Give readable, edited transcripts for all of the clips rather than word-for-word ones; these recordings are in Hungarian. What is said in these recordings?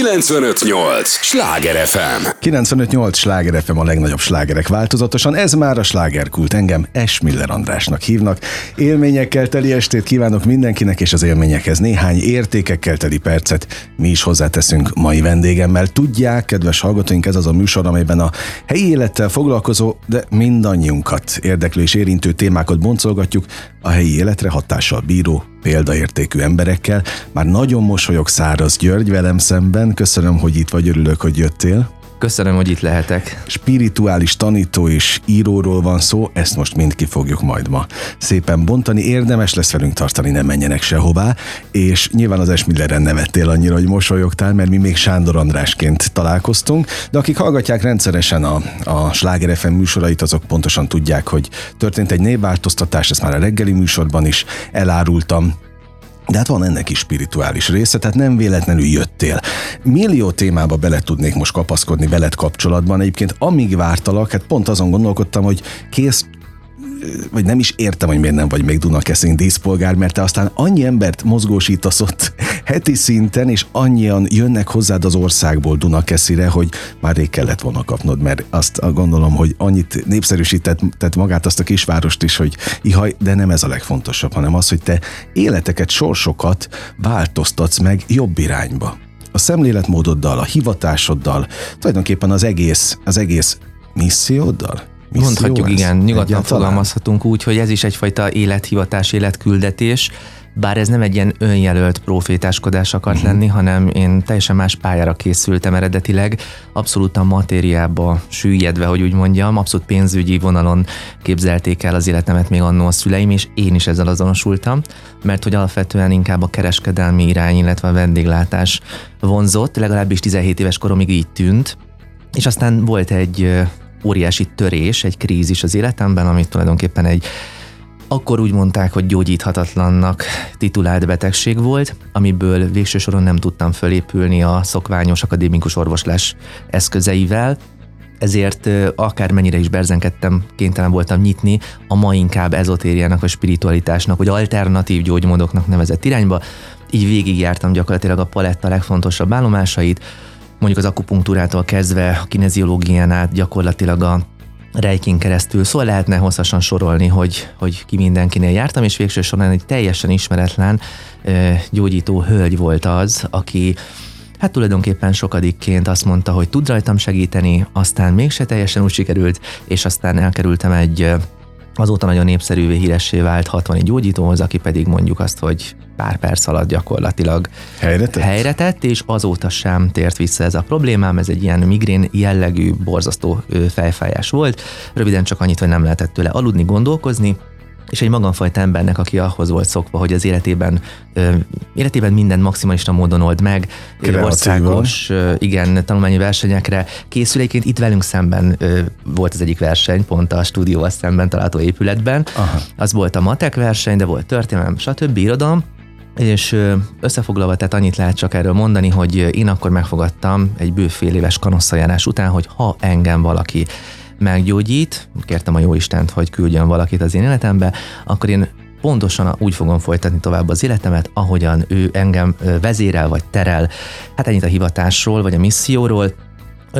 95.8 Schlager FM. 95.8 Schlager FM, a legnagyobb slágerek változatosan. Ez már a slágerkult. Engem S. Miller Andrásnak hívnak. Élményekkel teli estét kívánok mindenkinek, és az élményekhez néhány értékekkel teli percet mi is hozzáteszünk mai vendégemmel. Tudják, kedves hallgatóink, ez az a műsor, amelyben a helyi élettel foglalkozó, de mindannyiunkat érdeklő és érintő témákat boncolgatjuk a helyi életre hatással bíró, példaértékű emberekkel. Már nagyon mosolyog Száraz György velem szemben. Köszönöm, hogy itt vagy, örülök, hogy jöttél. Köszönöm, hogy itt lehetek. Spirituális tanító és íróról van szó, ezt most mind ki fogjuk majd ma szépen bontani. Érdemes lesz velünk tartani, nem menjenek sehová, és nyilván az S. Milleren nevettél annyira, hogy mosolyogtál, mert mi még Sándor Andrásként találkoztunk, de akik hallgatják rendszeresen a Sláger FM műsorait, azok pontosan tudják, hogy történt egy névváltoztatás, ezt már a reggeli műsorban is elárultam. De hát van ennek is spirituális része, tehát nem véletlenül jöttél. Millió témába bele tudnék most kapaszkodni veled kapcsolatban. Egyébként amíg vártalak, hát pont azon gondolkodtam, hogy kész, vagy nem is értem, hogy miért nem vagy még Dunakeszin díszpolgár, mert te aztán annyi embert mozgósítasz ott heti szinten, és annyian jönnek hozzád az országból Dunakeszire, hogy már rég kellett volna kapnod, mert azt gondolom, hogy annyit népszerűsített magát azt a kisvárost is, hogy ihaj, de nem ez a legfontosabb, hanem az, hogy te életeket, sorsokat változtatsz meg jobb irányba. A szemléletmódoddal, a hivatásoddal, tulajdonképpen az egész misszióddal. Mondhatjuk, igen, nyugodtan fogalmazhatunk úgy, hogy ez is egyfajta élethivatás, életküldetés, bár ez nem egy ilyen önjelölt profétáskodás akart lenni, hanem én teljesen más pályára készültem eredetileg, abszolút a matériába süllyedve, hogy úgy mondjam, abszolút pénzügyi vonalon képzelték el az életemet még annó a szüleim, és én is ezzel azonosultam, mert hogy alapvetően inkább a kereskedelmi irány, illetve a vendéglátás vonzott, legalábbis 17 éves koromig így tűnt, és aztán volt egy óriási törés, egy krízis az életemben, amit tulajdonképpen akkor úgy mondták, hogy gyógyíthatatlannak titulált betegség volt, amiből végső soron nem tudtam fölépülni a szokványos akadémikus orvoslás eszközeivel, ezért akármennyire is berzenkedtem, kénytelen voltam nyitni a ma inkább ezotériának, a spiritualitásnak, vagy alternatív gyógymódoknak nevezett irányba. Így végigjártam gyakorlatilag a paletta legfontosabb állomásait, mondjuk az akupunktúrától kezdve a kineziológián át gyakorlatilag a reikin keresztül, szóval lehetne hosszasan sorolni, hogy ki mindenkinél jártam, és végső során egy teljesen ismeretlen gyógyító hölgy volt az, aki hát tulajdonképpen sokadikként azt mondta, hogy tud rajtam segíteni, aztán mégse teljesen úgy sikerült, és aztán elkerültem egy azóta nagyon népszerűvé, híressé vált 60 gyógyítóhoz, aki pedig mondjuk azt, hogy pár perc alatt gyakorlatilag helyretett, és azóta sem tért vissza ez a problémám, ez egy ilyen migrén jellegű, borzasztó fejfájás volt. Röviden csak annyit, hogy nem lehetett tőle aludni, gondolkozni, és egy magamfajta embernek, aki ahhoz volt szokva, hogy az életében minden maximalista módon old meg, kreatívan. Országos, igen, tanulmányi versenyekre készüléként, itt velünk szemben volt az egyik verseny, pont a stúdióval szemben található épületben. Aha. Az volt a matek verseny, de volt történelem, stb. Irodalom, és összefoglalva, tehát annyit lehet csak erről mondani, hogy én akkor megfogadtam egy bő fél éves kanosszajárás után, hogy ha engem valaki meggyógyít, kértem a jó Istent, hogy küldjön valakit az én életembe, akkor én pontosan úgy fogom folytatni tovább az életemet, ahogyan ő engem vezérel vagy terel. Hát ennyit a hivatásról vagy a misszióról.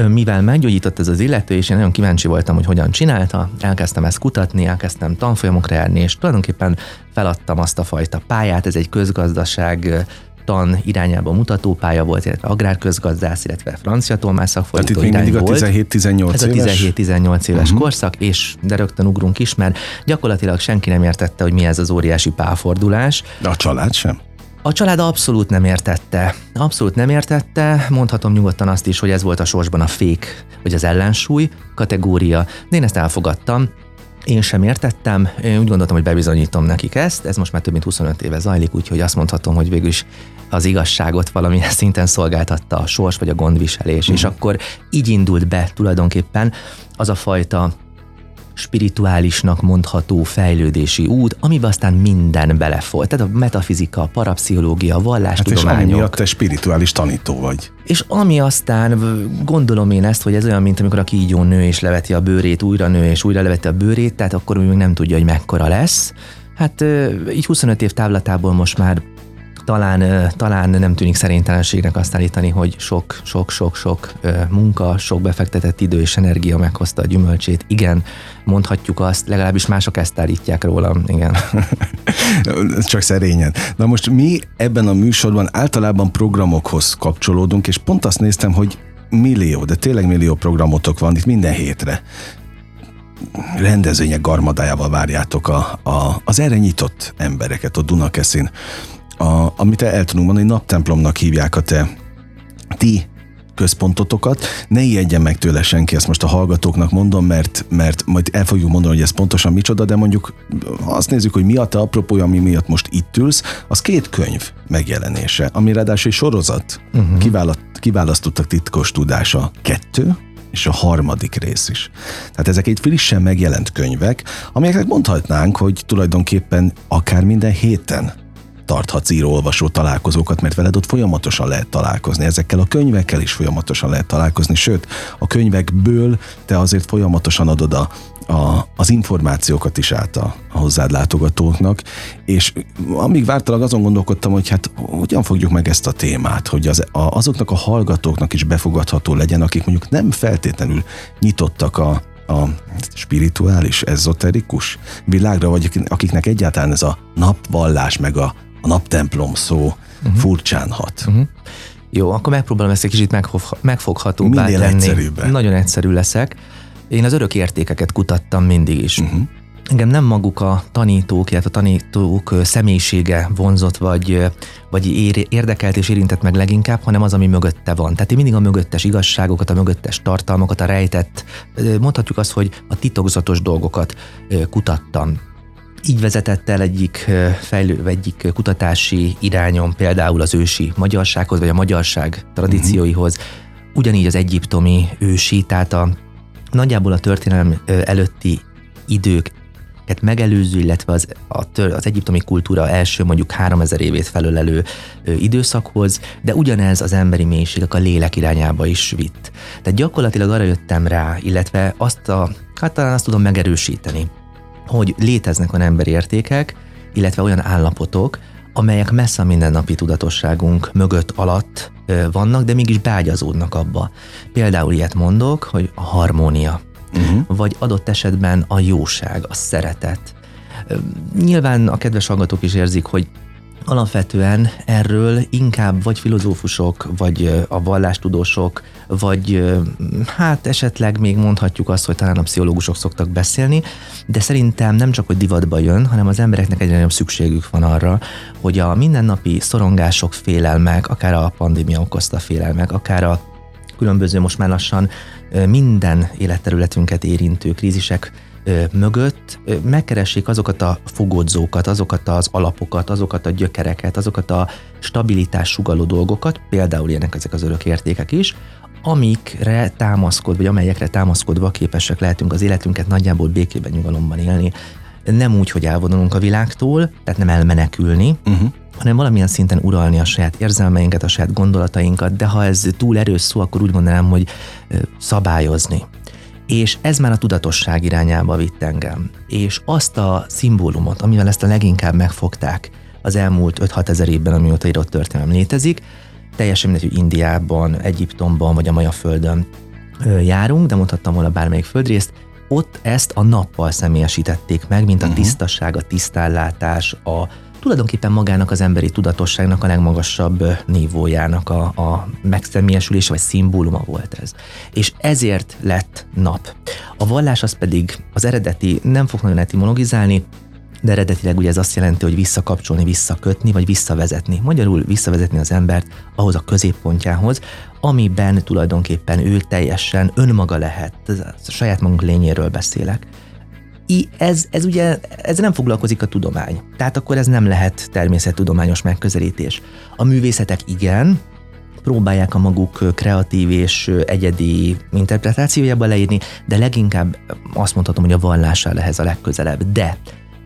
Mivel meggyógyított ez az illető, és én nagyon kíváncsi voltam, hogy hogyan csinálta, elkezdtem ezt kutatni, elkezdtem tanfolyamokra járni, és tulajdonképpen feladtam azt a fajta pályát, ez egy közgazdaság tan irányába mutató pálya volt, illetve agrárközgazdász, illetve francia tolmács szakfordító irány volt. Tehát itt még mindig a 17-18 éves? Ez a 17-18 éves korszak, és de rögtön ugrunk is, mert gyakorlatilag senki nem értette, hogy mi ez az óriási pálfordulás. De a család sem? A család abszolút nem értette. Mondhatom nyugodtan azt is, hogy ez volt a sorsban a fék, vagy az ellensúly kategória. De én ezt elfogadtam. Én sem értettem, én úgy gondoltam, hogy bebizonyítom nekik ezt, ez most már több mint 25 éve zajlik, úgyhogy azt mondhatom, hogy végül is az igazságot valamilyen szinten szolgáltatta a sors vagy a gondviselés, és akkor így indult be tulajdonképpen az a fajta spirituálisnak mondható fejlődési út, amiben aztán minden belefolyt. Tehát a metafizika, a parapszichológia, a vallástudományok. Hát és ami miatt te spirituális tanító vagy. És ami aztán, gondolom én ezt, hogy ez olyan, mint amikor a kígyó nő és leveti a bőrét, újra nő és újra leveti a bőrét, tehát akkor még nem tudja, hogy mekkora lesz. Hát így 25 év távlatából most már Talán nem tűnik szerénytelenségnek azt állítani, hogy sok munka, sok befektetett idő és energia meghozta a gyümölcsét. Igen, mondhatjuk azt, legalábbis mások ezt állítják rólam. Igen. Csak szerényen. Na most mi ebben a műsorban általában programokhoz kapcsolódunk, és pont azt néztem, hogy millió, de tényleg millió programotok van itt minden hétre. Rendezvények garmadájával várjátok az erre nyitott embereket a Dunakeszin. Amit el tudunk mondani, naptemplomnak hívják a ti központotokat. Ne ijedjen meg tőle senki, ezt most a hallgatóknak mondom, mert majd el fogjuk mondani, hogy ez pontosan micsoda, de mondjuk azt nézzük, hogy mi a te apropója, ami miatt most itt ülsz, az 2 könyv megjelenése, ami ráadásul egy sorozat. Uh-huh. Kiválasztottak titkos tudása 2, és a 3. rész is. Tehát ezek egy frissen megjelent könyvek, amelyeknek mondhatnánk, hogy tulajdonképpen akár minden héten tarthatsz író-olvasó találkozókat, mert veled ott folyamatosan lehet találkozni. Ezekkel a könyvekkel is folyamatosan lehet találkozni, sőt, a könyvekből te azért folyamatosan adod az információkat is át a hozzád látogatóknak, és amíg vártalag azon gondolkodtam, hogy hát hogyan fogjuk meg ezt a témát, hogy azoknak a hallgatóknak is befogadható legyen, akik mondjuk nem feltétlenül nyitottak a spirituális, ezoterikus világra, vagy akiknek egyáltalán ez a napvallás, meg a naptemplom szó furcsán hat. Uh-huh. Jó, akkor megpróbálom ezt egy kicsit megfoghatóbbá tenni. Minél egyszerűbben. Nagyon egyszerű leszek. Én az örök értékeket kutattam mindig is. Uh-huh. Engem nem maguk a tanítók, illetve a tanítók személyisége vonzott, vagy érdekelt és érintett meg leginkább, hanem az, ami mögötte van. Tehát én mindig a mögöttes igazságokat, a mögöttes tartalmakat, a rejtett, mondhatjuk azt, hogy a titokzatos dolgokat kutattam. Így vezetett el egyik kutatási irányom például az ősi magyarsághoz, vagy a magyarság tradícióihoz. Ugyanígy az egyiptomi ősi, tehát nagyjából a történelem előtti időket megelőző, illetve az egyiptomi kultúra első mondjuk 3000 évét felölelő időszakhoz, de ugyanez az emberi mélységek a lélek irányába is vitt. Tehát gyakorlatilag arra jöttem rá, illetve talán azt tudom megerősíteni, hogy léteznek olyan emberi értékek, illetve olyan állapotok, amelyek messze a mindennapi tudatosságunk mögött alatt vannak, de mégis beágyazódnak abba. Például ilyet mondok, hogy a harmónia. Uh-huh. Vagy adott esetben a jóság, a szeretet. Nyilván a kedves hallgatók is érzik, hogy alapvetően erről inkább vagy filozófusok, vagy a vallástudósok, vagy hát esetleg még mondhatjuk azt, hogy talán a pszichológusok szoktak beszélni, de szerintem nem csak, hogy divatba jön, hanem az embereknek egyre nagyobb szükségük van arra, hogy a mindennapi szorongások, félelmek, akár a pandémia okozta félelmek, akár a különböző most már lassan minden életterületünket érintő krízisek mögött megkeressék azokat a fogodzókat, azokat az alapokat, azokat a gyökereket, azokat a stabilitás sugalló dolgokat, például ilyenek ezek az örök értékek is, amelyekre támaszkodva képesek lehetünk az életünket nagyjából békében, nyugalomban élni. Nem úgy, hogy elvonulunk a világtól, tehát nem elmenekülni, hanem valamilyen szinten uralni a saját érzelmeinket, a saját gondolatainkat, de ha ez túl erős szó, akkor úgy mondanám, hogy szabályozni. És ez már a tudatosság irányába vitt engem. És azt a szimbólumot, amivel ezt a leginkább megfogták az elmúlt 5-6 ezer évben, amióta írott történelem létezik, teljesen mindegy, hogy Indiában, Egyiptomban vagy a maja földön járunk, de mondhattam volna bármelyik földrészt, ott ezt a nappal személyesítették meg, mint a tisztaság, a tisztállátás, tulajdonképpen magának az emberi tudatosságnak a legmagasabb nívójának a megszemélyesülése vagy szimbóluma volt ez. És ezért lett nap. A vallás az pedig az eredeti, nem fog nagyon etimologizálni, de eredetileg ugye ez azt jelenti, hogy visszakapcsolni, visszakötni, vagy visszavezetni. Magyarul visszavezetni az embert ahhoz a középpontjához, amiben tulajdonképpen ő teljesen önmaga lehet. A saját magunk lényéről beszélek. Ez ugye, ez nem foglalkozik a tudomány. Tehát akkor ez nem lehet természettudományos megközelítés. A művészetek igen, próbálják a maguk kreatív és egyedi interpretációjába leírni, de leginkább azt mondhatom, hogy a vallás áll ehhez a legközelebb. De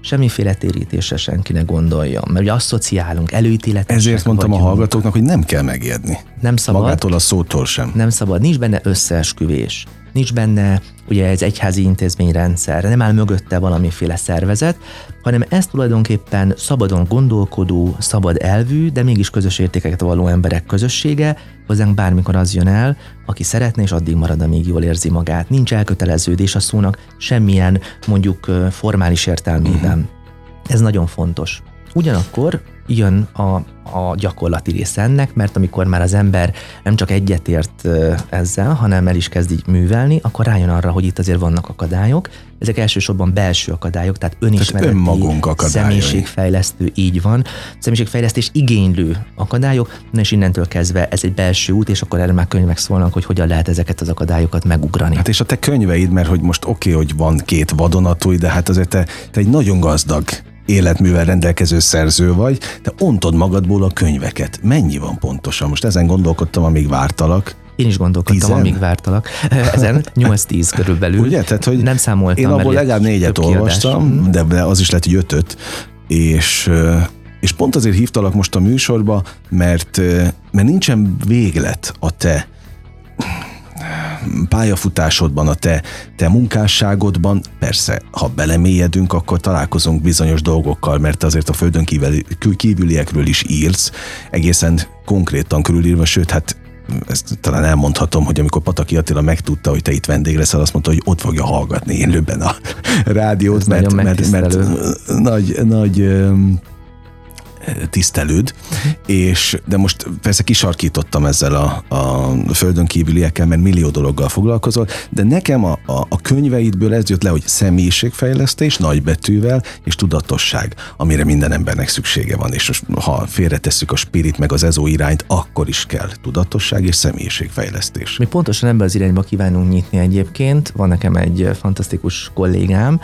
semmiféle térítésre senki ne gondoljon, mert ugye asszociálunk, előítéletesek. Ezért mondtam a hallgatóknak, hogy nem kell megijedni. Nem szabad. Magától a szótól sem. Nem szabad, nincs benne összeesküvés. nincs benne ugye ez egyházi intézményrendszer, nem áll mögötte valamiféle szervezet, hanem ez tulajdonképpen szabadon gondolkodó, szabad elvű, de mégis közös értékeket valló emberek közössége, hozzánk bármikor az jön el, aki szeretne, és addig marad, amíg jól érzi magát. Nincs elköteleződés a szónak semmilyen, mondjuk formális értelmében. Ez nagyon fontos. Ugyanakkor jön a gyakorlati része ennek, mert amikor már az ember nem csak egyetért ezzel, hanem el is kezd így művelni, akkor rájön arra, hogy itt azért vannak akadályok. Ezek elsősorban belső akadályok, tehát önismereti, személyiségfejlesztő, így van, személyiségfejlesztés igénylő akadályok, és innentől kezdve ez egy belső út, és akkor erre már könyvek szólnak, hogy hogyan lehet ezeket az akadályokat megugrani. Hát és a te könyveid, mert hogy most oké, hogy van két vadonatúj, de hát azért te egy nagyon gazdag életművel rendelkező szerző vagy, te ontod magadból a könyveket. Mennyi van pontosan? Most ezen gondolkodtam, amíg vártalak. Én is gondolkodtam, 10? Amíg vártalak. Ezen 8-10 körülbelül. Ugye? Tehát, hogy nem számoltam. Én abból legalább 4-et olvastam, de az is lehet, hogy 5-öt. És pont azért hívtalak most a műsorba, mert nincsen véglet a te pályafutásodban, a te munkásságodban. Persze, ha belemélyedünk, akkor találkozunk bizonyos dolgokkal, mert azért a földön kívüliekről is írsz, egészen konkrétan körülírva, sőt, hát ezt talán elmondhatom, hogy amikor Pataki Attila megtudta, hogy te itt vendég leszel, azt mondta, hogy ott fogja hallgatni élőben a rádiót, mert nagy tisztelőd, de most persze kisarkítottam ezzel a földön kívüliekkel, mert millió dologgal foglalkozol, de nekem a könyveidből ez jött le, hogy személyiségfejlesztés nagybetűvel és tudatosság, amire minden embernek szüksége van, és ha félretesszük a spirit meg az ezó irányt, akkor is kell tudatosság és személyiségfejlesztés. Mi pontosan ebben az irányba kívánunk nyitni egyébként. Van nekem egy fantasztikus kollégám,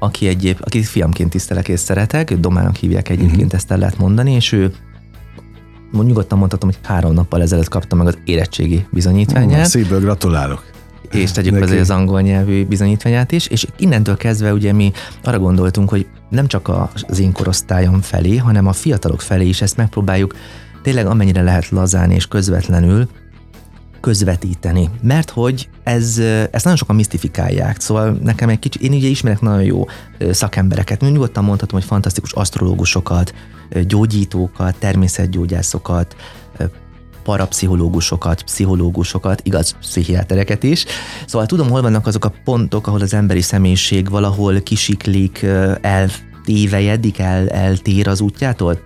akit fiamként tisztelek és szeretek, Domának hívják egyébként, ezt el lehet mondani, és ő, nyugodtan mondhatom, hogy 3 nappal ezelőtt kapta meg az érettségi bizonyítványát. Szívből gratulálok. És tegyük hozzá az angol nyelvű bizonyítványát is, és innentől kezdve ugye mi arra gondoltunk, hogy nem csak az én korosztályom felé, hanem a fiatalok felé is ezt megpróbáljuk tényleg amennyire lehet lazán és közvetlenül közvetíteni, mert hogy ezt nagyon sokan misztifikálják, szóval nekem egy kicsit, én ugye ismerek nagyon jó szakembereket, nyugodtan mondhatom, hogy fantasztikus asztrológusokat, gyógyítókat, természetgyógyászokat, parapszichológusokat, pszichológusokat, igaz, pszichiátereket is. Szóval tudom, hol vannak azok a pontok, ahol az emberi személyiség valahol kisiklik, eltévejedik, eltér az útjától,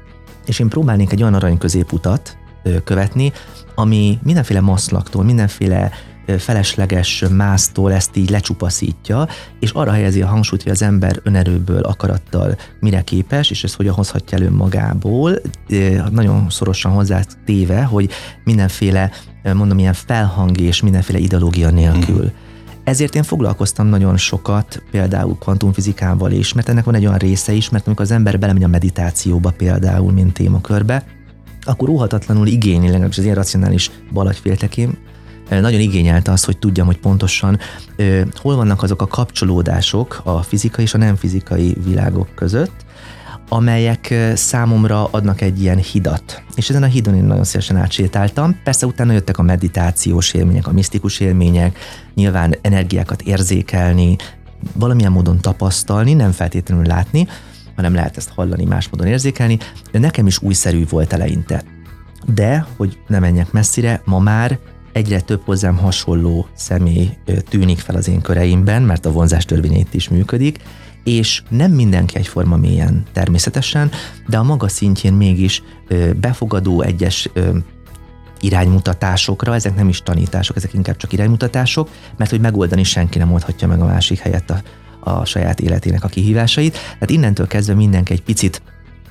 és én próbálnék egy olyan arany középutat követni, ami mindenféle maszlaktól, mindenféle felesleges másztól ezt így lecsupaszítja, és arra helyezi a hangsúlyt, hogy az ember önerőből, akarattal mire képes, és ezt hogyan hozhatja elő magából, nagyon szorosan hozzátéve, hogy mindenféle, mondom, ilyen felhang és mindenféle ideológia nélkül. Ezért én foglalkoztam nagyon sokat például kvantumfizikával is, mert ennek van egy olyan része is, mert amikor az ember belemegy a meditációba például, mint témakörbe, akkor óhatatlanul igényli, legalábbis az én racionális balagyféltekém nagyon igényelte azt, hogy tudjam, hogy pontosan hol vannak azok a kapcsolódások a fizikai és a nem fizikai világok között, amelyek számomra adnak egy ilyen hidat. És ezen a hídon én nagyon szívesen átsétáltam. Persze utána jöttek a meditációs élmények, a misztikus élmények, nyilván energiákat érzékelni, valamilyen módon tapasztalni, nem feltétlenül látni, hanem lehet ezt hallani, más módon érzékelni. De nekem is újszerű volt eleinte. De, hogy ne menjek messzire, ma már egyre több hozzám hasonló személy tűnik fel az én köreimben, mert a vonzás törvénye itt is működik, és nem mindenki egyforma mélyen természetesen, de a maga szintjén mégis befogadó egyes iránymutatásokra, ezek nem is tanítások, ezek inkább csak iránymutatások, mert hogy megoldani senki nem oldhatja meg a másik helyett a saját életének a kihívásait. Tehát innentől kezdve mindenki egy picit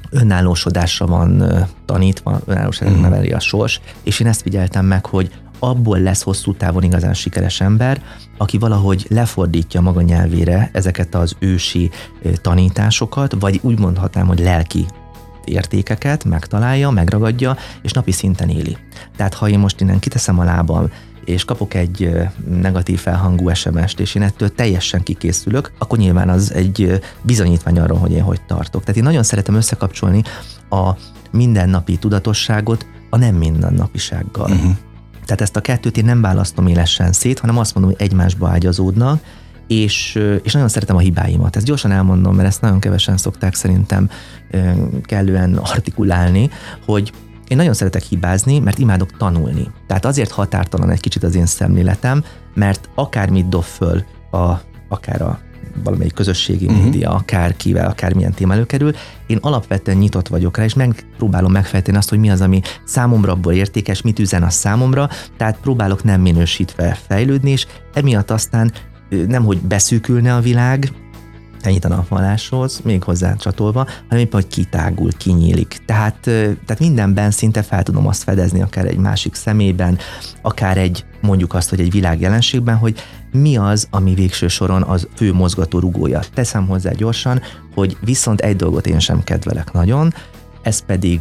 önállósodásra van tanítva, önállósodásra neveli a sors, és én ezt figyeltem meg, hogy abból lesz hosszú távon igazán sikeres ember, aki valahogy lefordítja maga nyelvére ezeket az ősi tanításokat, vagy úgy mondhatnám, hogy lelki értékeket megtalálja, megragadja, és napi szinten éli. Tehát ha én most innen kiteszem a lábam, és kapok egy negatív felhangú SMS-t, és én ettől teljesen kikészülök, akkor nyilván az egy bizonyítvány arról, hogy én hogy tartok. Tehát én nagyon szeretem összekapcsolni a mindennapi tudatosságot a nem mindennapisággal. Tehát ezt a kettőt én nem választom élesen szét, hanem azt mondom, hogy egymásba ágyazódnak, és nagyon szeretem a hibáimat. Ezt gyorsan elmondom, mert ezt nagyon kevesen szokták szerintem kellően artikulálni, hogy én nagyon szeretek hibázni, mert imádok tanulni. Tehát azért határtalan egy kicsit az én szemléletem, mert akármit dob föl, akár a valamelyik közösségi média, akárkivel, akármilyen téma előkerül, én alapvetően nyitott vagyok rá, és megpróbálom megfejteni azt, hogy mi az, ami számomra abból értékes, mit üzen a számomra, tehát próbálok nem minősítve fejlődni, és emiatt aztán nemhogy beszűkülne a világ, ennyit a napvalláshoz, még hozzá csatolva, hanem éppen, hogy kitágul, kinyílik. Tehát mindenben szinte fel tudom azt fedezni, akár egy másik személyben, akár egy, mondjuk azt, hogy egy világjelenségben, hogy mi az, ami végső soron az fő mozgató rugója. Teszem hozzá gyorsan, hogy viszont egy dolgot én sem kedvelek nagyon, ez pedig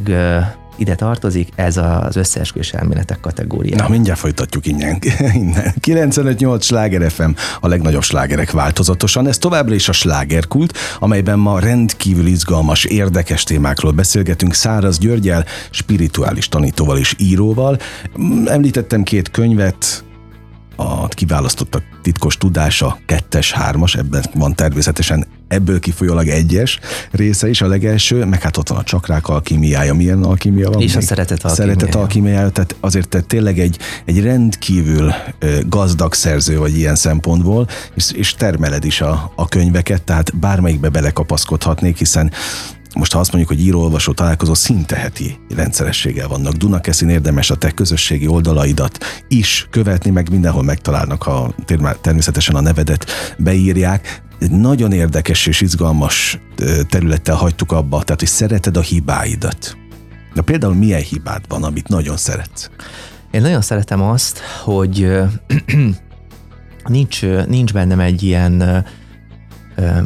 ide tartozik, ez az összeesküvés elméletek kategóriája. Na, mindjárt folytatjuk innen. 95.8 Schlager FM, a legnagyobb slágerek változatosan. Ez továbbra is a slágerkult, amelyben ma rendkívül izgalmas, érdekes témákról beszélgetünk Száraz Györgyel, spirituális tanítóval és íróval. Említettem két könyvet, a kiválasztottak titkos tudása 2-3, ebben van természetesen ebből kifolyólag 1-es része is a legelső, meg hát ott van a csakrák alkímiája, milyen alkímia van? És a szeretet alkímiája, tehát azért te tényleg egy rendkívül gazdag szerző vagy ilyen szempontból, és termeled is a könyveket, tehát bármelyikbe belekapaszkodhatnék, hiszen most ha azt mondjuk, hogy író-olvasó találkozó szinte heti rendszerességgel vannak. Dunakeszin érdemes a te közösségi oldalaidat is követni, meg mindenhol megtalálnak, ha természetesen a nevedet beírják. Egy nagyon érdekes és izgalmas területtel hagytuk abba, tehát hogy szereted a hibáidat. Na például milyen hibád van, amit nagyon szeretsz? Én nagyon szeretem azt, hogy nincs bennem egy ilyen...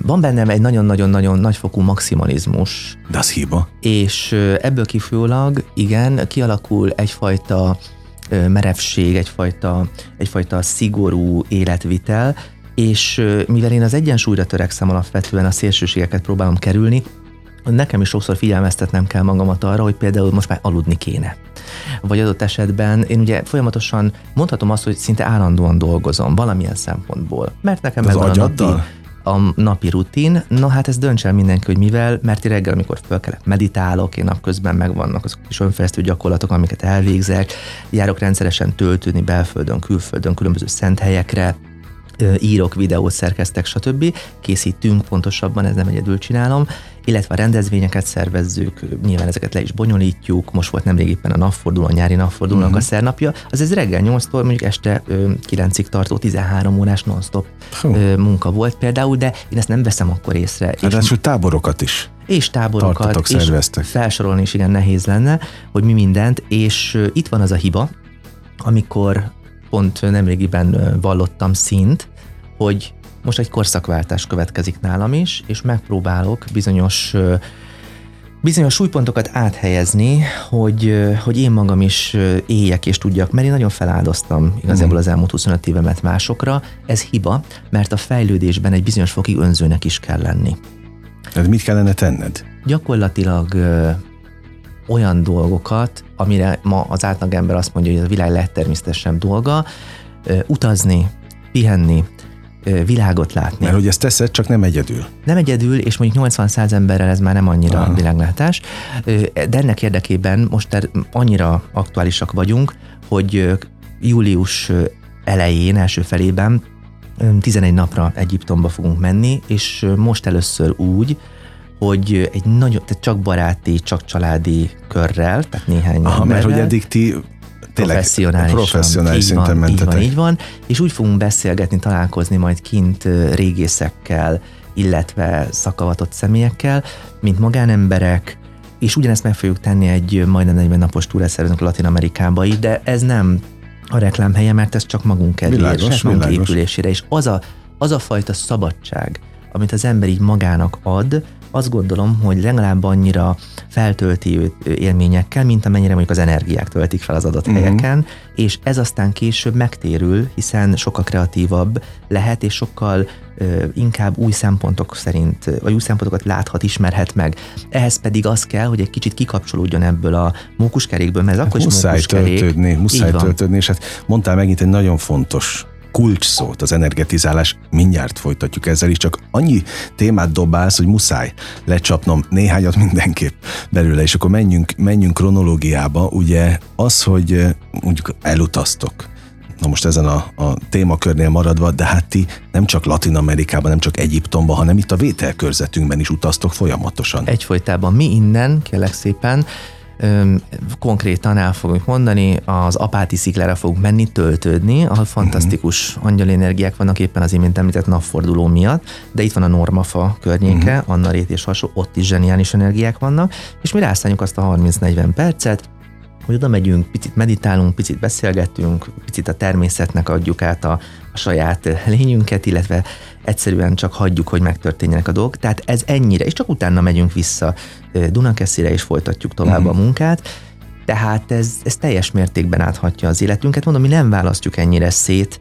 Van bennem egy nagyon-nagyon-nagyon nagyfokú maximalizmus. De az hiba. És ebből kifolyólag, igen, kialakul egyfajta merevség, egyfajta szigorú életvitel, és mivel én az egyensúlyra törekszem alapvetően, a szélsőségeket próbálom kerülni, nekem is sokszor figyelmeztetnem kell magamat arra, hogy például most már aludni kéne. Vagy adott esetben én ugye folyamatosan mondhatom azt, hogy szinte állandóan dolgozom valamilyen szempontból. Mert nekem ez a napi rutin, na hát ez dönts el mindenki, hogy mivel, mert én reggel, amikor fölkelek, meditálok, én napközben megvannak azok is önfejlesztő gyakorlatok, amiket elvégzek, járok rendszeresen töltődni belföldön, külföldön, különböző szent helyekre, írok, videót szerkesztek, stb. Készítünk, pontosabban, ez nem egyedül csinálom, illetve a rendezvényeket szervezzük, nyilván ezeket le is bonyolítjuk, most volt nemrég éppen a napfordulón, nyári napfordulónak a szernapja, azaz reggel 8-tól mondjuk este 9-ig tartó 13 órás non-stop munka volt például, de én ezt nem veszem akkor észre. Ráadásul táborokat is. És táborokat, és felsorolni is igen nehéz lenne, hogy mi mindent, és itt van az a hiba, amikor pont nemrégiben vallottam szint, hogy most egy korszakváltás következik nálam is, és megpróbálok bizonyos súlypontokat áthelyezni, hogy én magam is éljek és tudjak, mert én nagyon feláldoztam igazából az elmúlt 25 évemet másokra. Ez hiba, mert a fejlődésben egy bizonyos fokig önzőnek is kell lenni. Tehát mit kellene tenned? Gyakorlatilag olyan dolgokat, amire ma az átlagember azt mondja, hogy ez a világ legtermészetesebb dolga, utazni, pihenni, világot látni. Mert hogy ezt teszed, csak nem egyedül. Nem egyedül, és mondjuk 80-100 emberrel ez már nem annyira világlátás, de ennek érdekében most annyira aktuálisak vagyunk, hogy július elején, első felében 11 napra Egyiptomba fogunk menni, és most először úgy, hogy egy nagyon, csak baráti, csak családi körrel, tehát néhány emberrel. Mert hogy eddig ti professzionális szinten mentetek. Így van, és úgy fogunk beszélgetni, találkozni majd kint régészekkel, illetve szakavatott személyekkel, mint magánemberek, és ugyanezt meg fogjuk tenni egy majdnem 40 napos túrát szervezünk Latin-Amerikába, de ez nem a reklámhelye, mert ez csak magunk kedvéért, magunk épülésére, és az a fajta szabadság, amit az ember így magának ad, azt gondolom, hogy legalább annyira feltölti őt élményekkel, mint amennyire mondjuk az energiák töltik fel az adott helyeken, és ez aztán később megtérül, hiszen sokkal kreatívabb lehet, és sokkal inkább új szempontok szerint, vagy új szempontokat láthat, ismerhet meg. Ehhez pedig az kell, hogy egy kicsit kikapcsolódjon ebből a mókuskerékből, mert ez akkor is mókuskerék. Muszáj töltődni, és hát mondtál megint egy nagyon fontos kulcsszót, az energetizálás, mindjárt folytatjuk ezzel is, csak annyi témát dobálsz, hogy muszáj lecsapnom néhányat mindenképp belőle, és akkor menjünk kronológiába, ugye az, hogy mondjuk elutaztok. Na most ezen a témakörnél maradva, de hát ti nem csak Latin-Amerikában, nem csak Egyiptomban, hanem itt a vételkörzetünkben is utaztok folyamatosan. Egyfolytában mi innen, kérlek szépen, konkrétan el fogunk mondani, az Apáti sziklára fogunk menni, töltődni, ahol fantasztikus angyali energiák vannak éppen az imént említett napforduló miatt, de itt van a Normafa környéke, Annarét és hasonló, ott is zseniális energiák vannak, és mi rászálljuk azt a 30-40 percet, hogy oda megyünk, picit meditálunk, picit beszélgetünk, picit a természetnek adjuk át a saját lényünket, illetve egyszerűen csak hagyjuk, hogy megtörténjenek a dolgok. Tehát ez ennyire, és csak utána megyünk vissza Dunakeszire, és folytatjuk tovább a munkát. Tehát ez teljes mértékben áthatja az életünket. Mondom, mi nem választjuk ennyire szét.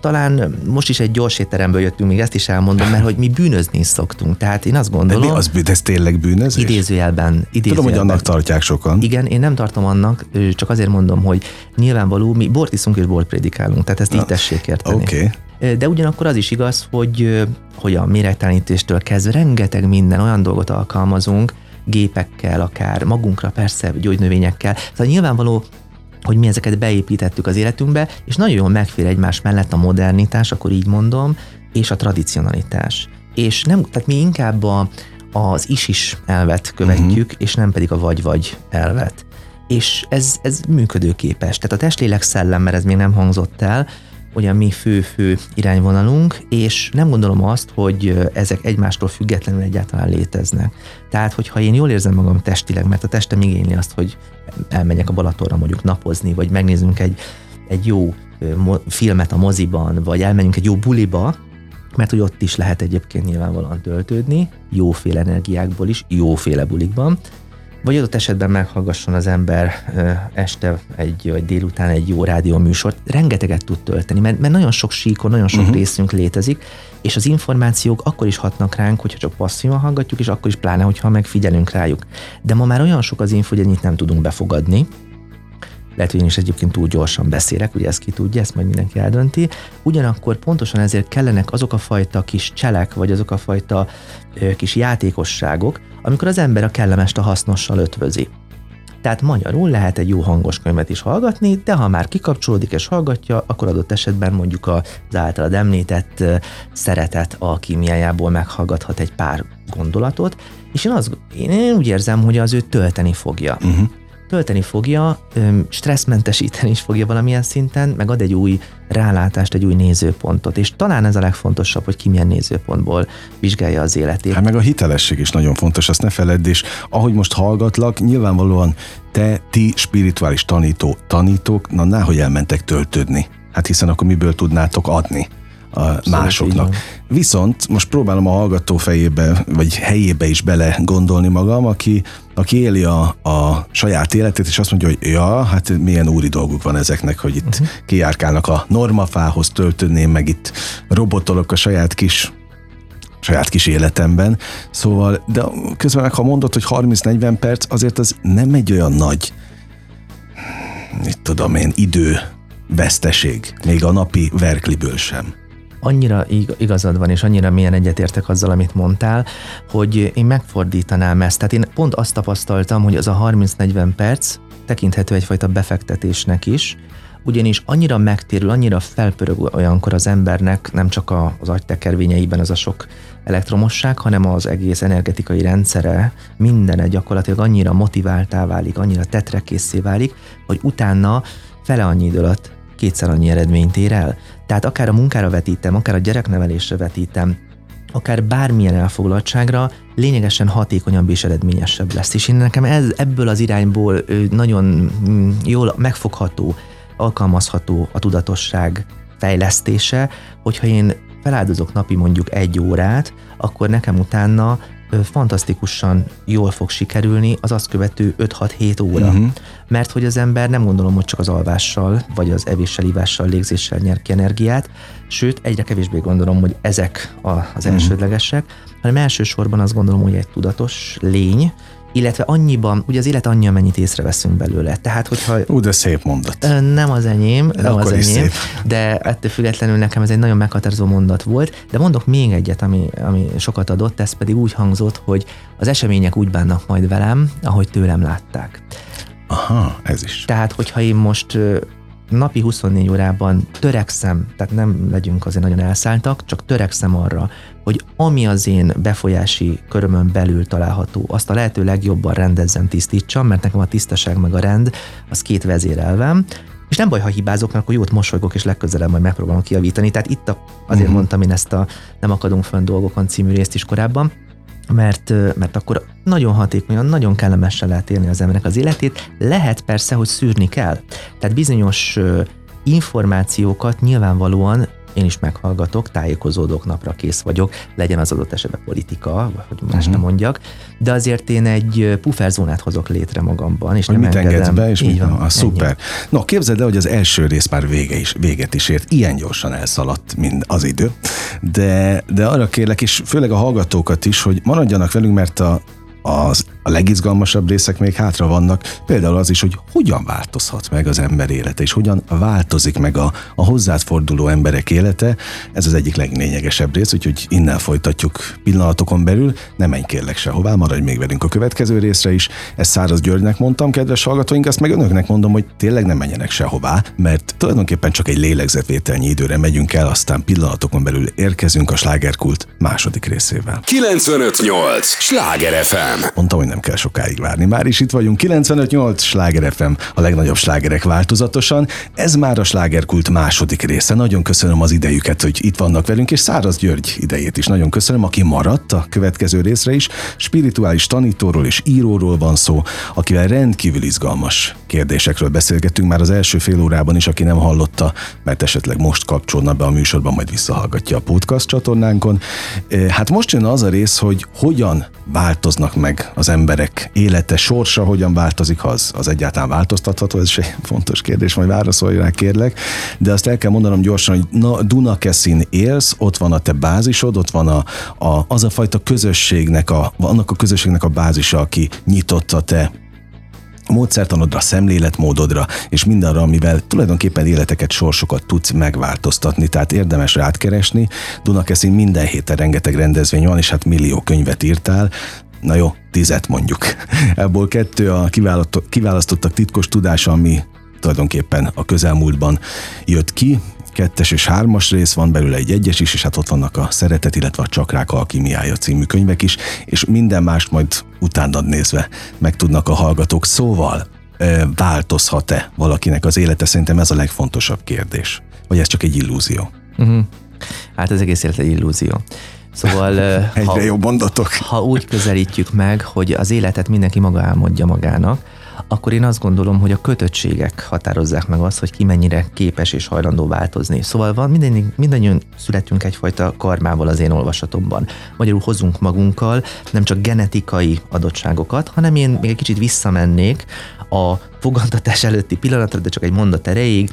Talán most is egy gyors étteremből jöttünk, még ezt is elmondom, mert hogy mi bűnözni is szoktunk. Tehát én azt gondolom... De mi az bűn, ez tényleg bűnözés? Idézőjelben. Tudom, hogy annak tartják sokan. Igen, én nem tartom annak, csak azért mondom, hogy nyilvánvaló, mi bort iszunk és bort prédikálunk. Tehát ezt így tessék érteni. Okay. De ugyanakkor az is igaz, hogy a méregtelenítéstől kezdve rengeteg minden olyan dolgot alkalmazunk, gépekkel, akár magunkra, persze, gyógynövényekkel. Szóval nyilvánvaló, hogy mi ezeket beépítettük az életünkbe, és nagyon jól megfér egymás mellett a modernitás, akkor így mondom, és a tradicionalitás. És nem, tehát mi inkább az is-is elvet követjük, és nem pedig a vagy-vagy elvet. És ez működőképes. Tehát a testlélek szellem, mert ez még nem hangzott el, olyan mi fő-fő irányvonalunk, és nem gondolom azt, hogy ezek egymástól függetlenül egyáltalán léteznek. Tehát, hogyha én jól érzem magam testileg, mert a testem igényli azt, hogy elmenjek a Balatonra mondjuk napozni, vagy megnézzünk egy jó filmet a moziban, vagy elmenjünk egy jó buliba, mert hogy ott is lehet egyébként nyilvánvalóan töltődni, jóféle energiákból is, jóféle bulikban, vagy adott esetben meghallgasson az ember este vagy délután egy jó rádióműsort, rengeteget tud tölteni, mert nagyon sok síkon, nagyon sok részünk létezik, és az információk akkor is hatnak ránk, hogyha csak passzívan hallgatjuk, és akkor is pláne, hogyha megfigyelünk rájuk. De ma már olyan sok az info, hogy ennyit nem tudunk befogadni. Lehet, hogy én is egyébként túl gyorsan beszélek, ugye ezt ki tudja, ezt majd mindenki eldönti. Ugyanakkor pontosan ezért kellenek azok a fajta kis cselek, vagy azok a fajta kis játékosságok, amikor az ember a kellemest a hasznossal ötvözi. Tehát magyarul lehet egy jó hangos könyvet is hallgatni, de ha már kikapcsolódik és hallgatja, akkor adott esetben mondjuk az általad említett szeretet alkímiájából meghallgathat egy pár gondolatot, és én úgy érzem, hogy az ő tölteni fogja. Tölteni fogja, stresszmentesíteni is fogja valamilyen szinten, meg ad egy új rálátást, egy új nézőpontot. És talán ez a legfontosabb, hogy ki milyen nézőpontból vizsgálja az életét. Hát meg a hitelesség is nagyon fontos, azt ne feledd, és ahogy most hallgatlak, nyilvánvalóan ti spirituális tanítók, náhogy elmentek töltődni. Hát hiszen akkor miből tudnátok adni másoknak. Viszont most próbálom a hallgató fejébe, vagy helyébe is bele gondolni magam, aki éli a saját életét, és azt mondja, hogy ja, hát milyen úri dolguk van ezeknek, hogy itt kijárkálnak a Normafához, töltődném, meg itt robotolok a saját kis életemben. Szóval, de közben meg, ha mondod, hogy 30-40 perc, azért az nem egy olyan nagy, mit tudom én, idő veszteség, még a napi verkliből sem. Annyira igazad van, és annyira milyen egyetértek azzal, amit mondtál, hogy én megfordítanám ezt. Tehát én pont azt tapasztaltam, hogy az a 30-40 perc tekinthető egyfajta befektetésnek is, ugyanis annyira megtérül, annyira felpörög olyankor az embernek, nem csak az agytekervényeiben az a sok elektromosság, hanem az egész energetikai rendszere, mindene gyakorlatilag annyira motiváltá válik, annyira tetrekészé válik, hogy utána fele annyi idő alatt kétszer annyi eredményt ér el. Tehát akár a munkára vetítem, akár a gyereknevelésre vetítem, akár bármilyen elfoglaltságra, lényegesen hatékonyabb és eredményesebb lesz. És én nekem ebből az irányból nagyon jól megfogható, alkalmazható a tudatosság fejlesztése, hogyha én feláldozok napi mondjuk 1 órát, akkor nekem utána fantasztikusan jól fog sikerülni az azt követő 5-6-7 óra. Uh-huh. Mert hogy az ember nem gondolom, hogy csak az alvással, vagy az evéssel, ivással, légzéssel nyer ki energiát, sőt, egyre kevésbé gondolom, hogy ezek az elsődlegesek, hanem elsősorban azt gondolom, hogy egy tudatos lény, illetve annyiban, ugye az élet annyi, amennyit észreveszünk belőle. Tehát, hogyha... de szép mondat. Nem az enyém, nem az enyém, de ettől függetlenül nekem ez egy nagyon meghatározó mondat volt, de mondok még egyet, ami sokat adott, ez pedig úgy hangzott, hogy az események úgy bánnak majd velem, ahogy tőlem látták. Aha, ez is. Tehát, hogyha én most napi 24 órában törekszem, tehát nem legyünk azért nagyon elszálltak, csak törekszem arra, hogy ami az én befolyási körömön belül található, azt a lehető legjobban rendezzem, tisztítsam, mert nekem a tisztaság meg a rend, az két vezérelvem, és nem baj, ha hibázok, mert akkor jót mosolygok, és legközelebb majd megpróbálom kijavítani. Tehát itt azért mondtam én ezt a Nem akadunk fönn dolgokon című részt is korábban, mert akkor nagyon hatékonyan, nagyon kellemesen lehet élni az embernek az életét. Lehet persze, hogy szűrni kell. Tehát bizonyos információkat nyilvánvalóan én is meghallgatok, tájékozódok, napra kész vagyok, legyen az adott esetben politika, vagy más nem mondjak, de azért én egy pufferzónát hozok létre magamban, és hogy nem engedem. Engedsz be, és így van, szuper. No, képzeld el, hogy az első rész már véget is ért, ilyen gyorsan elszaladt, mint az idő, de arra kérlek, és főleg a hallgatókat is, hogy maradjanak velünk, mert a legizgalmasabb részek még hátra vannak, például az is, hogy hogyan változhat meg az ember élete, és hogyan változik meg a hozzád forduló emberek élete. Ez az egyik leglényegesebb rész, úgyhogy innen folytatjuk pillanatokon belül. Ne menj kérlek sehová, maradj még velünk a következő részre is. Ezt Száraz Györgynek mondtam, kedves hallgatóink, ezt meg önöknek mondom, hogy tényleg nem menjenek sehová, mert tulajdonképpen csak egy lélegzetvételnyi időre megyünk el, aztán pillanatokon belül érkezünk a Slágerkult második részével. 95.8 Schlager FM. Mondtam, hogy nem kell sokáig várni. Már is itt vagyunk, 95.8 Sláger FM, a legnagyobb slágerek változatosan. Ez már a Slágerkult második része. Nagyon köszönöm az idejüket, hogy itt vannak velünk, és Száraz György idejét is nagyon köszönöm, aki maradt a következő részre is. Spirituális tanítóról és íróról van szó, akivel rendkívül izgalmas kérdésekről beszélgettünk már az első fél órában is, aki nem hallotta, mert esetleg most kapcsolna be a műsorban, majd visszahallgatja a podcast csatornánkon. Hát most jön az a rész, hogy hogyan változnak meg az emberek élete, sorsa hogyan változik, ha az egyáltalán változtatható, ez is egy fontos kérdés, majd válaszolj rá, kérlek, de azt el kell mondanom gyorsan, hogy Dunakeszin élsz, ott van a te bázisod, ott van az a fajta közösségnek, annak a közösségnek a bázisa, aki nyitott a te módszertanodra, szemléletmódodra, és mindenre, amivel tulajdonképpen életeket, sorsokat tudsz megváltoztatni, tehát érdemes rád keresni. Dunakeszin minden héten rengeteg rendezvény van, és hát millió könyvet írtál, na jó, 10 mondjuk. Ebből 2 a kiválasztottak titkos tudása, ami tulajdonképpen a közelmúltban jött ki. 2. és 3. rész van belőle, egy 1-es is, és hát ott vannak a Szeretet, illetve a Csakrák alkimiája című könyvek is, és minden más majd utána nézve meg tudnak a hallgatók. Szóval változhat-e valakinek az élete? Szerintem ez a legfontosabb kérdés. Vagy ez csak egy illúzió? Uh-huh. Hát az egész élet egy illúzió. Szóval egyre jobb mondatok. Ha úgy közelítjük meg, hogy az életet mindenki maga álmodja magának, akkor én azt gondolom, hogy a kötöttségek határozzák meg azt, hogy ki mennyire képes és hajlandó változni. Szóval mindannyian születünk egyfajta karmával az én olvasatomban. Magyarul hozunk magunkkal nem csak genetikai adottságokat, hanem én még egy kicsit visszamennék a fogantatás előtti pillanatra, de csak egy mondat erejéig.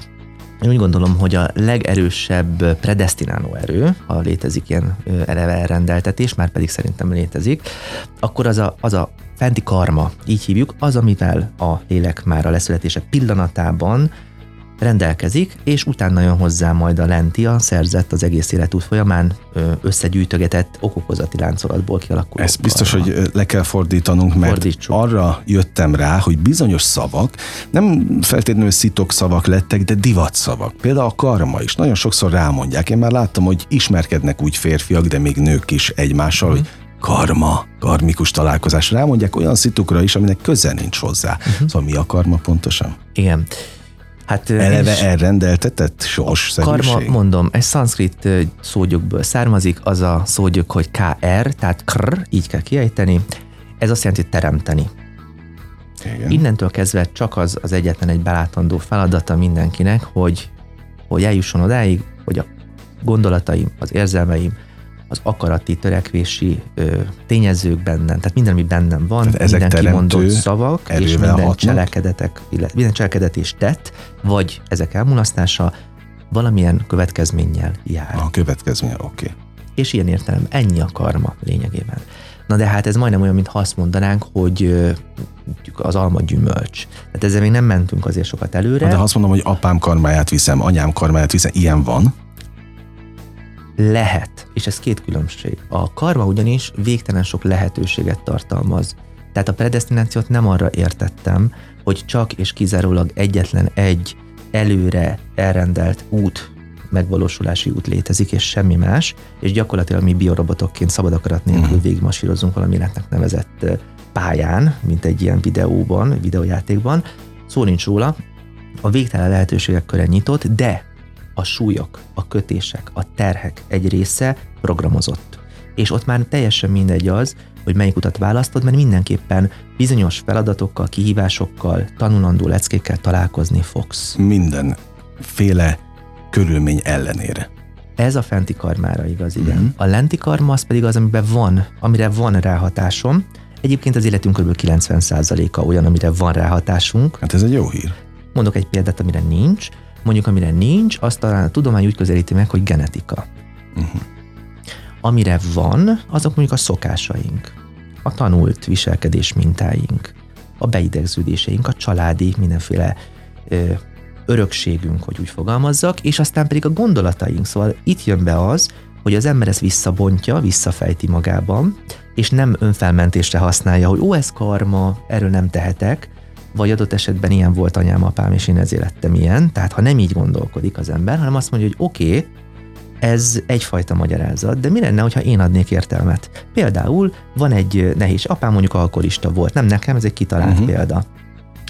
Én úgy gondolom, hogy a legerősebb predesztináló erő, ha létezik ilyen eleve elrendeltetés, már pedig szerintem létezik, akkor az a fenti karma, így hívjuk, az, amivel a lélek már a leszületése pillanatában rendelkezik, és utána jön hozzá majd a lenti, a szerzett az egész életút folyamán összegyűjtögetett okokozati láncolatból kialakuló. Ezt biztos, hogy le kell fordítanunk, mert arra jöttem rá, hogy bizonyos szavak, nem feltétlenül szitok szavak lettek, de divat szavak. Például a karma is. Nagyon sokszor rámondják. Én már láttam, hogy ismerkednek úgy férfiak, de még nők is egymással, hogy karma, karmikus találkozás. Rámondják olyan szitukra is, aminek köze nincs hozzá. Szóval mi a karma pontosan? Igen. Hát, eleve elrendeltetett sorsszerűség. Karma, mondom, egy szanszkrit szógyökből származik, az a szógyök, hogy KR, tehát kr, így kell kiejteni. Ez azt jelenti, hogy teremteni. Igen. Innentől kezdve csak az egyetlen egy belátandó feladata mindenkinek, hogy eljusson odáig, hogy a gondolataim, az érzelmeim, az akarati, törekvési tényezők bennem, tehát minden, ami bennem van, tehát minden kimondott szavak, és minden cselekedet és tett, vagy ezek elmulasztása valamilyen következménnyel jár. A következmény, oké. Okay. És ilyen értelem, ennyi a karma lényegében. Na de hát ez majdnem olyan, mintha azt mondanánk, hogy az alma gyümölcs. Tehát ezzel még nem mentünk azért sokat előre. De ha azt mondom, hogy apám karmáját viszem, anyám karmáját viszem, ilyen van? Lehet, és ez két különbség. A karma ugyanis végtelen sok lehetőséget tartalmaz. Tehát a predesztinációt nem arra értettem, hogy csak és kizárólag egyetlen egy előre elrendelt út, megvalósulási út létezik, és semmi más, és gyakorlatilag mi biorobotokként szabad akarat nélkül végigmasírozunk valami életnek nevezett pályán, mint egy ilyen videóban, videójátékban. Szó nincs róla, a végtelen lehetőségek köre nyitott, de a súlyok, a kötések, a terhek egy része programozott. És ott már teljesen mindegy az, hogy melyik utat választod, mert mindenképpen bizonyos feladatokkal, kihívásokkal, tanulandó leckékkel találkozni fogsz. Mindenféle körülmény ellenére. Ez a fenti karmára igaz, igen. Mm-hmm. A lenti karma az pedig az, amire van ráhatásom. Egyébként az életünk kb. 90%-a olyan, amire van ráhatásunk. Hát ez egy jó hír. Mondok egy példát, amire nincs. Mondjuk, amire nincs, azt talán a tudomány úgy közelíti meg, hogy genetika. Uh-huh. Amire van, azok mondjuk a szokásaink, a tanult viselkedés mintáink, a beidegződéseink, a családi mindenféle örökségünk, hogy úgy fogalmazzak, és aztán pedig a gondolataink. Szóval itt jön be az, hogy az ember ezt visszabontja, visszafejti magában, és nem önfelmentésre használja, hogy ó, ez karma, erről nem tehetek, vagy adott esetben ilyen volt anyám, apám, és én ezért lettem ilyen. Tehát ha nem így gondolkodik az ember, hanem azt mondja, hogy oké, ez egyfajta magyarázat, de mi lenne, hogyha én adnék értelmet? Például van egy nehéz, apám mondjuk alkoholista volt, nem nekem, ez egy kitalált példa.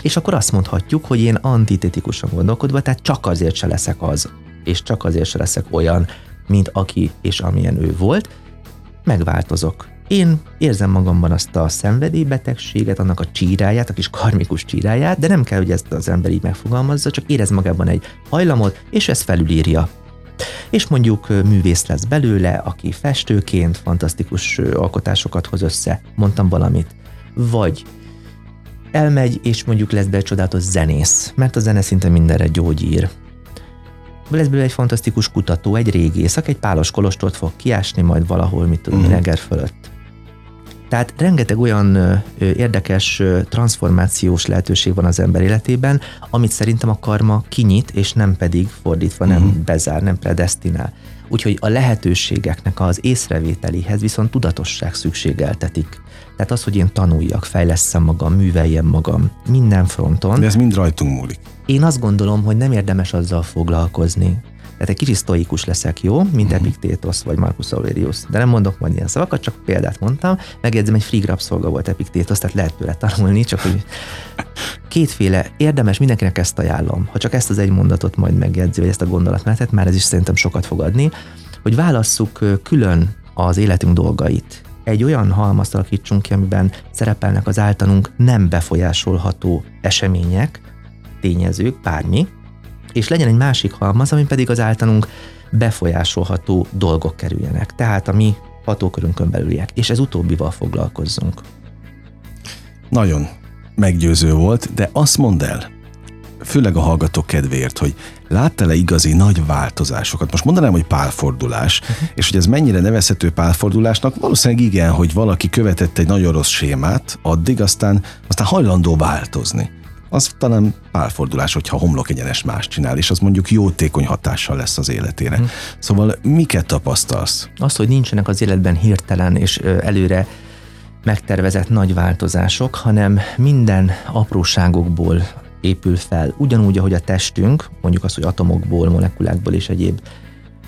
És akkor azt mondhatjuk, hogy én antitetikusan gondolkodva, tehát csak azért se leszek az, és csak azért se leszek olyan, mint aki és amilyen ő volt, megváltozok. Én érzem magamban azt a szenvedélybetegséget, annak a csíráját, a kis karmikus csíráját, de nem kell, hogy ezt az ember így megfogalmazza, csak érez magában egy hajlamot, és ezt felülírja. És mondjuk művész lesz belőle, aki festőként fantasztikus alkotásokat hoz össze. Mondtam valamit. Vagy elmegy, és mondjuk lesz belőle csodálatos zenész, mert a zene szinte mindenre gyógyír. Lesz belőle egy fantasztikus kutató, egy régész, aki egy pálos kolostort fog kiásni, majd valahol, mit tudom, Reger fölött. Tehát rengeteg olyan érdekes transformációs lehetőség van az ember életében, amit szerintem a karma kinyit, és nem pedig fordítva, nem bezár, nem predesztinál. Úgyhogy a lehetőségeknek az észrevételéhez viszont tudatosság szükségeltetik. Tehát az, hogy én tanuljak, fejlesszem magam, műveljem magam minden fronton. De ez mind rajtunk múlik. Én azt gondolom, hogy nem érdemes azzal foglalkozni. Tehát egy kicsit sztoikus leszek, jó? Mint Epiktétosz vagy Markus Aurelius. De nem mondok majd ilyen szavakat, csak példát mondtam. Megjegyzem, egy free rabszolga volt Epiktétosz, tehát lehet tőle tanulni, csak hogy kétféle érdemes, mindenkinek ezt ajánlom. Ha csak ezt az egy mondatot majd megjegyzi, vagy ezt a gondolatmenetet, már ez is szerintem sokat fog adni, hogy válasszuk külön az életünk dolgait. Egy olyan halmazt alakítsunk ki, amiben szerepelnek az általunk nem befolyásolható események, tényezők, bármi, és legyen egy másik halmaz, ami pedig az általunk befolyásolható dolgok kerüljenek. Tehát a mi hatókörünkön belüliek, és ez utóbbival foglalkozzunk. Nagyon meggyőző volt, de azt mondd el, főleg a hallgatók kedvéért, hogy láttál-e igazi nagy változásokat? Most mondanám, hogy pálfordulás, és hogy ez mennyire nevezhető pálfordulásnak, valószínűleg igen, hogy valaki követett egy nagyon rossz sémát, addig aztán hajlandó változni. Az talán pálfordulás, hogyha homlokegyenes más csinál, és az mondjuk jótékony hatással lesz az életére. Szóval miket tapasztalsz? Azt, hogy nincsenek az életben hirtelen és előre megtervezett nagy változások, hanem minden apróságokból épül fel. Ugyanúgy, ahogy a testünk, mondjuk az, hogy atomokból, molekulákból és egyéb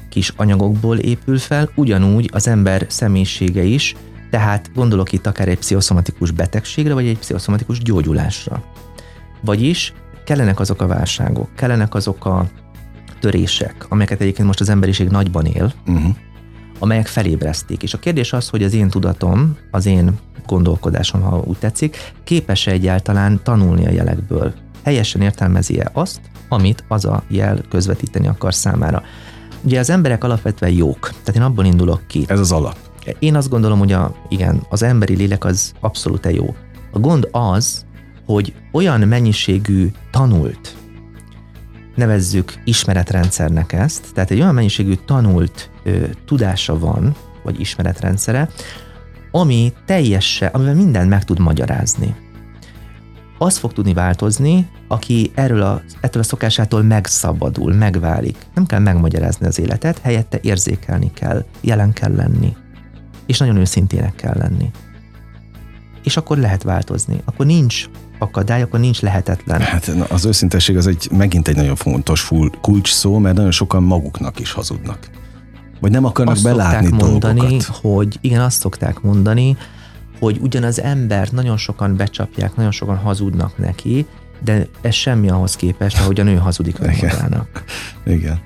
kis anyagokból épül fel, ugyanúgy az ember személyisége is, tehát gondolok itt akár egy pszichoszomatikus betegségre, vagy egy pszichoszomatikus gyógyulásra. Vagyis kellenek azok a válságok, kellenek azok a törések, amelyeket egyébként most az emberiség nagyban él, amelyek felébreszték. És a kérdés az, hogy az én tudatom, az én gondolkodásom, ha úgy tetszik, képes-e egyáltalán tanulni a jelekből? Helyesen értelmezi-e azt, amit az a jel közvetíteni akar számára? Ugye az emberek alapvetően jók, tehát én abból indulok ki. Ez az alap. Én azt gondolom, hogy az emberi lélek az abszolút jó. A gond az, hogy olyan mennyiségű tanult, nevezzük ismeretrendszernek ezt, tehát egy olyan mennyiségű tanult tudása van, vagy ismeretrendszere, ami teljesse, amivel mindent meg tud magyarázni. Az fog tudni változni, aki ettől a szokásától megszabadul, megválik. Nem kell megmagyarázni az életet, helyette érzékelni kell, jelen kell lenni, és nagyon őszintének kell lenni. És akkor lehet változni. Akkor nincs akadály, akkor nincs lehetetlen. Hát az őszintesség az megint egy nagyon fontos kulcs szó, mert nagyon sokan maguknak is hazudnak. Vagy nem akarnak belátni dolgokat. Azt szokták mondani, hogy ugyanaz embert nagyon sokan becsapják, nagyon sokan hazudnak neki, de ez semmi ahhoz képest, ahogyan ő hazudik önmagának. Igen.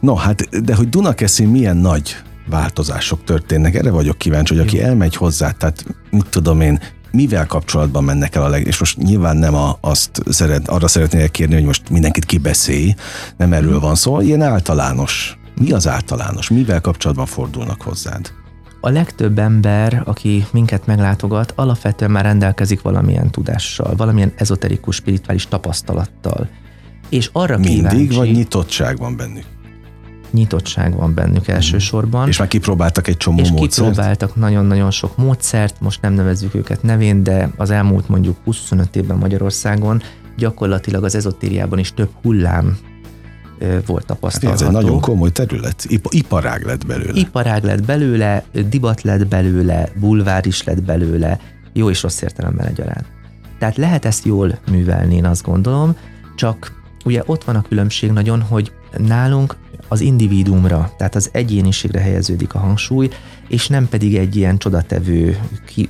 No, hát, de hogy Dunakeszin milyen nagy változások történnek, erre vagyok kíváncsi, hogy aki elmegy hozzá, tehát mit tudom én, mivel kapcsolatban mennek el és most nyilván nem arra szeretnék kérni, hogy most mindenkit kibeszélj, nem erről van szó, ilyen általános. Mi az általános? Mivel kapcsolatban fordulnak hozzád? A legtöbb ember, aki minket meglátogat, alapvetően már rendelkezik valamilyen tudással, valamilyen ezoterikus, spirituális tapasztalattal. És arra kíváncsi... Mindig, vagy nyitottság van bennük? Nyitottság van bennük elsősorban. És már kipróbáltak egy csomó módszert? És kipróbáltak nagyon-nagyon sok módszert, most nem nevezzük őket nevén, de az elmúlt mondjuk 25 évben Magyarországon gyakorlatilag az ezotériában is több hullám volt tapasztalható. Ez egy nagyon komoly terület, iparág lett belőle. Iparág lett belőle, divat lett belőle, bulvár is lett belőle, jó és rossz értelemben egyaránt. Tehát lehet ezt jól művelni, én azt gondolom, csak ugye ott van a különbség nagyon, hogy nálunk az individuumra, tehát az egyéniségre helyeződik a hangsúly, és nem pedig egy ilyen csodatevő,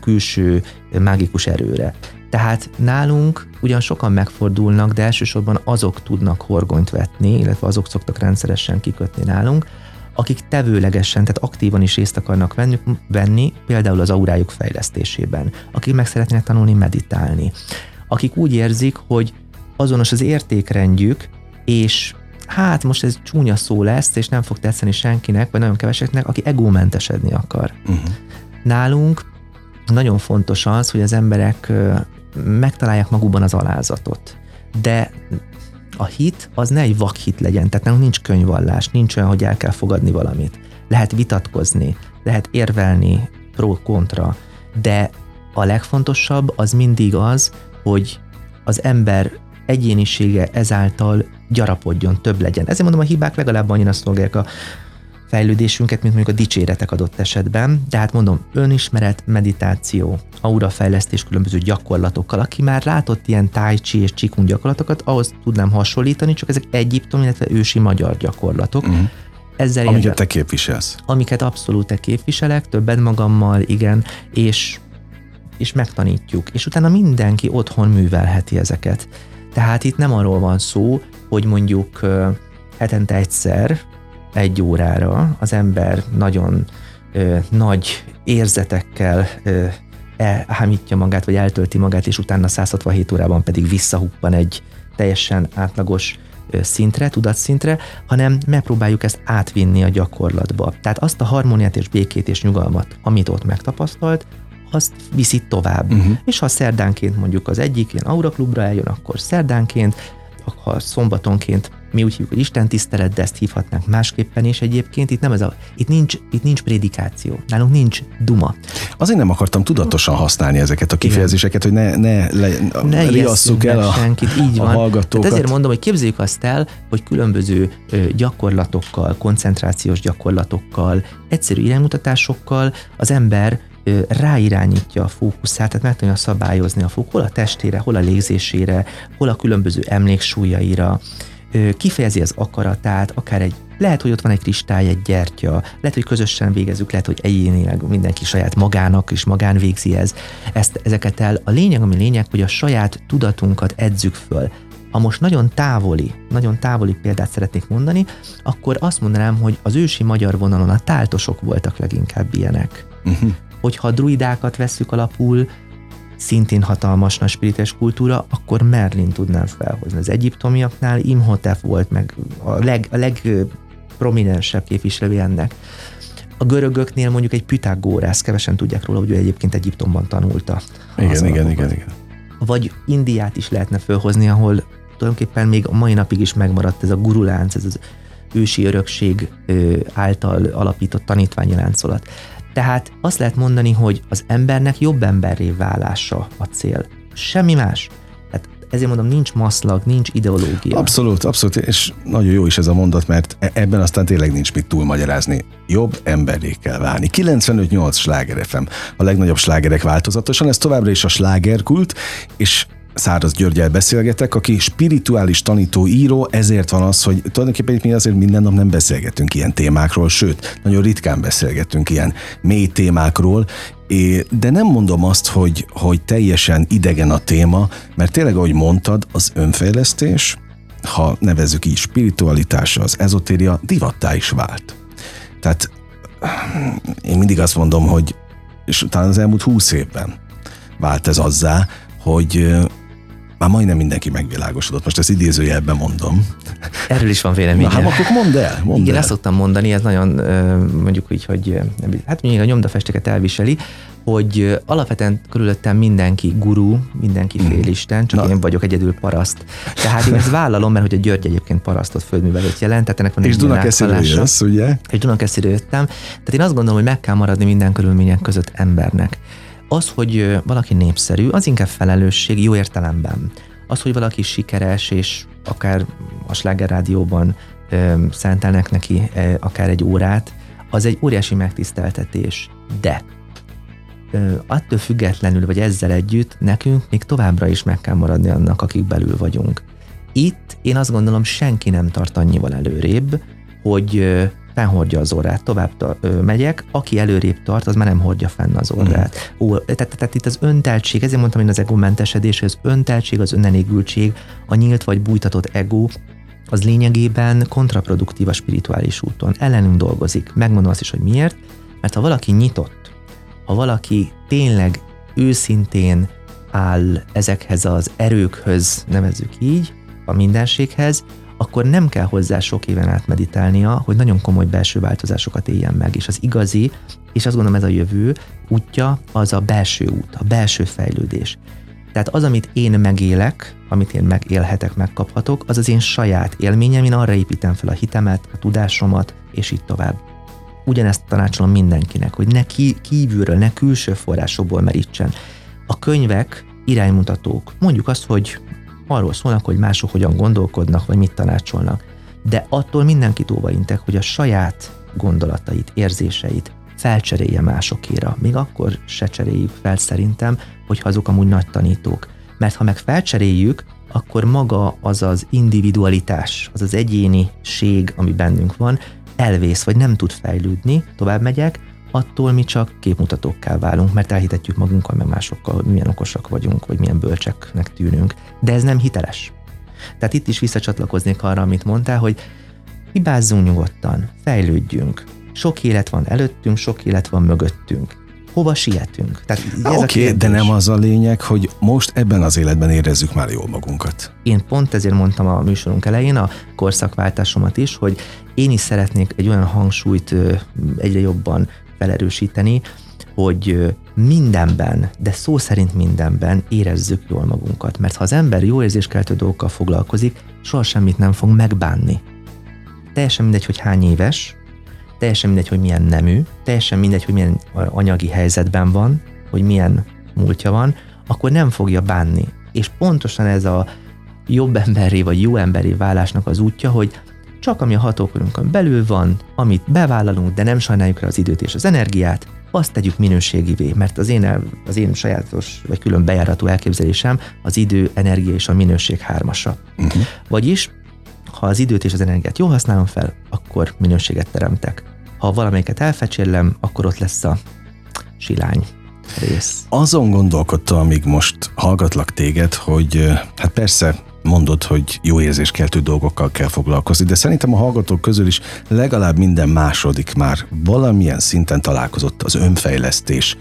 külső, mágikus erőre. Tehát nálunk ugyan sokan megfordulnak, de elsősorban azok tudnak horgonyt vetni, illetve azok szoktak rendszeresen kikötni nálunk, akik tevőlegesen, tehát aktívan is részt akarnak venni, például az aurájuk fejlesztésében, akik meg szeretnének tanulni meditálni, akik úgy érzik, hogy azonos az értékrendjük, és hát most ez csúnya szó lesz, és nem fog tetszeni senkinek, vagy nagyon keveseknek, aki egómentesedni akar. Nálunk nagyon fontos az, hogy az emberek megtalálják magukban az alázatot. De a hit az ne egy vakhit legyen, tehát nem nincs könyvvallás, nincs olyan, hogy el kell fogadni valamit. Lehet vitatkozni, lehet érvelni pro-kontra, de a legfontosabb az mindig az, hogy az ember egyénisége ezáltal gyarapodjon, több legyen. Ezért mondom, a hibák legalább annyira szolgálják a fejlődésünket, mint mondjuk a dicséretek adott esetben, de hát mondom, önismeret, meditáció, aurafejlesztés különböző gyakorlatokkal, aki már látott ilyen tai chi és qi kung gyakorlatokat, ahhoz tudnám hasonlítani, csak ezek egyiptomi, illetve ősi magyar gyakorlatok. Amiket te képviselsz. Amiket abszolút te képviselek, többet magammal, igen, és megtanítjuk, és utána mindenki otthon művelheti ezeket. Tehát itt nem arról van szó, hogy mondjuk hetente egyszer, egy órára az ember nagyon nagy érzetekkel hámítja magát, vagy eltölti magát, és utána 167 órában pedig visszahuppan egy teljesen átlagos szintre, tudatszintre, hanem megpróbáljuk ezt átvinni a gyakorlatba. Tehát azt a harmóniát és békét és nyugalmat, amit ott megtapasztalt, azt viszi tovább. És ha szerdánként mondjuk az egyik ilyen Aura klubra eljön, akkor szerdánként, ha szombatonként, mi úgy hívjuk, hogy Isten tisztelet, de ezt hívhatnánk másképpen is egyébként. Itt, nem ez itt nincs prédikáció, nálunk nincs duma. Azért nem akartam tudatosan használni ezeket a kifejezéseket, hogy ne riasszuk el a hallgatókat. Hát ezért mondom, hogy képzeljük azt el, hogy különböző gyakorlatokkal, koncentrációs gyakorlatokkal, egyszerű iránymutatásokkal az ember ráirányítja a fókuszát, tehát meg tudja szabályozni a fókusz, hol a testére, hol a légzésére, hol a különböző emléksúlyaira, kifejezi az akaratát, akár lehet, hogy ott van egy kristály, egy gyertya, lehet, hogy közösen végezzük, lehet, hogy egyénileg mindenki saját magának és magán végzi ezeket el. A lényeg, ami lényeg, hogy a saját tudatunkat edzük föl. Ha most nagyon távoli példát szeretnék mondani, akkor azt mondanám, hogy az ősi magyar vonalon a táltosok voltak leginkább ilyenek. Hogyha a druidákat vesszük alapul, szintén hatalmas nagy spirites kultúra, akkor Merlin tudnám felhozni. Az egyiptomiaknál Imhotep volt, meg a prominensebb képviselői ennek. A görögöknél mondjuk egy Püthagorasz, kevesen tudják róla, hogy ő egyébként Egyiptomban tanulta. Igen. Vagy Indiát is lehetne fölhozni, ahol tulajdonképpen még a mai napig is megmaradt ez a gurulánc, ez az ősi örökség által alapított tanítványi láncolat. Tehát azt lehet mondani, hogy az embernek jobb emberré válása a cél. Semmi más. Tehát ezért mondom, nincs maszlag, nincs ideológia. Abszolút, és nagyon jó is ez a mondat, mert ebben aztán tényleg nincs mit túlmagyarázni. Jobb emberré kell válni. 95.8 Schlager FM. A legnagyobb slágerek változatosan, ez továbbra is a slágerkult, és Száraz Györgyel beszélgetek, aki spirituális tanító, író, ezért van az, hogy tulajdonképpen mi azért minden nap nem beszélgetünk ilyen témákról, sőt, nagyon ritkán beszélgetünk ilyen mély témákról, de nem mondom azt, hogy teljesen idegen a téma, mert tényleg, ahogy mondtad, az önfejlesztés, ha nevezzük így spiritualitása, az ezotéria divattá is vált. Tehát én mindig azt mondom, hogy és talán az elmúlt 20 évben vált ez azzá, hogy már majdnem mindenki megvilágosodott. Most ezt idézőjelben mondom. Erről is van véleményem. Na, hát akkor mondd el. Igen, azt szoktam mondani, ez nagyon mondjuk így, hogy hát mondjuk a nyomdafesteket elviseli, hogy alapvetően körülöttem mindenki gurú, mindenki félisten, csak én vagyok egyedül paraszt. Tehát én ezt vállalom, mert hogy a György egyébként parasztot földművelőt jelent, tehát ennek van egy ilyen áthallása. És Dunakesziről jössz, ugye? És Dunakesziről jöttem. Tehát én azt gondolom, hogy meg kell maradni minden körülmények között embernek. Az, hogy valaki népszerű, az inkább felelősség jó értelemben. Az, hogy valaki sikeres, és akár a Sláger Rádióban szentelnek neki akár egy órát, az egy óriási megtiszteltetés. De attól függetlenül, vagy ezzel együtt, nekünk még továbbra is meg kell maradni annak, akik belül vagyunk. Itt én azt gondolom, senki nem tart annyival előrébb, hogy fennhordja az orrát, tovább megyek, aki előrébb tart, az már nem hordja fenn az orrát. Tehát itt az önteltség, ezért mondtam én az egómentesedés, az önteltség, az önelégültség, a nyílt vagy bújtatott egó, az lényegében kontraproduktív a spirituális úton. Ellenünk dolgozik. Megmondom azt is, hogy miért, mert ha valaki nyitott, ha valaki tényleg őszintén áll ezekhez az erőkhöz, nevezzük így, a mindenséghez, akkor nem kell hozzá sok éven át meditálnia, hogy nagyon komoly belső változásokat éljen meg, és az igazi, és azt gondolom ez a jövő útja, az a belső út, a belső fejlődés. Tehát az, amit én megélek, amit én megélhetek, megkaphatok, az az én saját élményem, én arra építem fel a hitemet, a tudásomat, és így tovább. Ugyanezt tanácsolom mindenkinek, hogy ne kívülről, ne külső forrásokból merítsen. A könyvek iránymutatók. Mondjuk azt, hogy arról szólnak, hogy mások hogyan gondolkodnak, vagy mit tanácsolnak. De attól mindenkit óvaintek, hogy a saját gondolatait, érzéseit felcserélje másokéra. Még akkor se cseréljük fel szerintem, hogyha azok amúgy nagy tanítók. Mert ha meg felcseréljük, akkor maga az az individualitás, az az egyéniség, ami bennünk van, elvész, vagy nem tud fejlődni, tovább megyek, attól mi csak képmutatókká válunk, mert elhitetjük magunkkal, meg másokkal, hogy milyen okosak vagyunk, vagy milyen bölcseknek tűnünk. De ez nem hiteles. Tehát itt is visszacsatlakoznék arra, amit mondtál, hogy hibázzunk nyugodtan, fejlődjünk. Sok élet van előttünk, sok élet van mögöttünk. Hova sietünk? Oké, de nem az a lényeg, hogy most ebben az életben érezzük már jól magunkat. Én pont ezért mondtam a műsorunk elején a korszakváltásomat is, hogy én is szeretnék egy olyan hangsúlyt egyre jobban felerősíteni, hogy mindenben, de szó szerint mindenben érezzük jól magunkat. Mert ha az ember jó érzéskeltő dolgokkal foglalkozik, soha semmit nem fog megbánni. Teljesen mindegy, hogy hány éves, teljesen mindegy, hogy milyen nemű, teljesen mindegy, hogy milyen anyagi helyzetben van, hogy milyen múltja van, akkor nem fogja bánni. És pontosan ez a jobb emberi vagy jó emberi válásnak az útja, hogy csak ami a hatókörünkön belül van, amit bevállalunk, de nem sajnáljuk rá az időt és az energiát, azt tegyük minőségivé, mert az én sajátos vagy külön bejáratú elképzelésem az idő, energia és a minőség hármasa. Uh-huh. Vagyis, ha az időt és az energiát jól használom fel, akkor minőséget teremtek. Ha valamelyiket elfecsérlem, akkor ott lesz a silány rész. Azon gondolkodtam, amíg most hallgatlak téged, hogy hát persze, mondod, hogy jó érzéskeltő dolgokkal kell foglalkozni, de szerintem a hallgatók közül is legalább minden második már valamilyen szinten találkozott az önfejlesztés,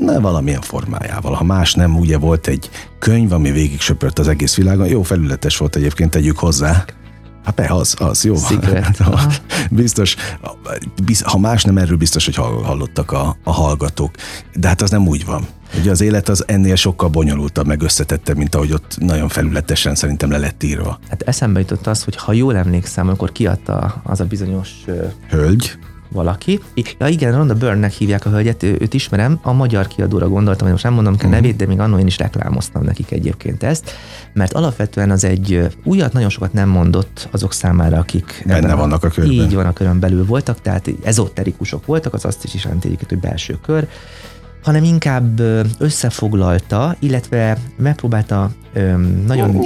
de valamilyen formájával. Ha más nem, ugye volt egy könyv, ami végig söpört az egész világon, jó felületes volt egyébként, tegyük hozzá. Hát be, az, jó. Biztos, ha más nem, erről biztos, hogy hallottak a hallgatók. De hát az nem úgy van. Ugye az élet az ennél sokkal bonyolultabb, meg összetettebb, mint ahogy ott nagyon felületesen szerintem le lett írva. Hát eszembe jutott az, hogy ha jól emlékszem, akkor kiadta az a bizonyos... Hölgy? Valaki. Ja igen, Ronda Byrne-nek hívják a hölgyet, őt ismerem, a magyar kiadóra gondoltam, hogy most nem mondom ki a nevét, de még annól én is reklámoztam nekik egyébként ezt, mert alapvetően az egy újat nagyon sokat nem mondott azok számára, akik benne vannak a körben. Így van, a körön belül voltak, tehát ezoterikusok voltak, az azt is jelenti egyébként, hogy belső kör, hanem inkább összefoglalta, illetve megpróbálta nagyon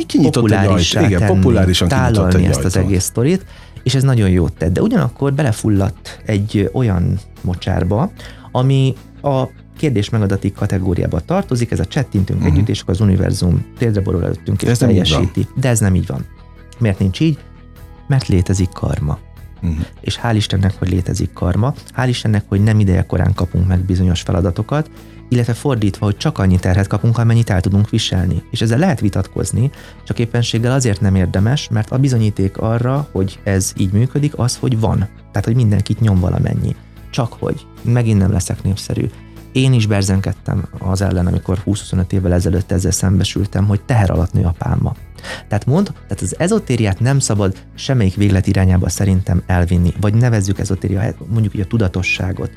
populárisan tálalni ezt az egész sztorit, és ez nagyon jót tett, de ugyanakkor belefulladt egy olyan mocsárba, ami a kérdés megadatik kategóriába tartozik, ez a csettintünk együtt, és akkor az univerzum térdre borul előttünk, és teljesíti. De ez nem így van. Miért nincs így? Mert létezik karma. És hál' Istennek, hogy létezik karma, hál' Istennek, hogy nem ideje korán kapunk meg bizonyos feladatokat, illetve fordítva, hogy csak annyi terhet kapunk, amennyit el tudunk viselni. És ezzel lehet vitatkozni, csak éppenséggel azért nem érdemes, mert a bizonyíték arra, hogy ez így működik, az, hogy van. Tehát, hogy mindenkit nyom valamennyi. Csak hogy. Megint nem leszek népszerű. Én is berzenkedtem az ellen, amikor 20-25 évvel ezelőtt ezzel szembesültem, hogy teher alatt nő a pálma. Tehát az ezotériát nem szabad semmelyik véglet irányába szerintem elvinni, vagy nevezzük ezotériát, mondjuk így a tudatosságot.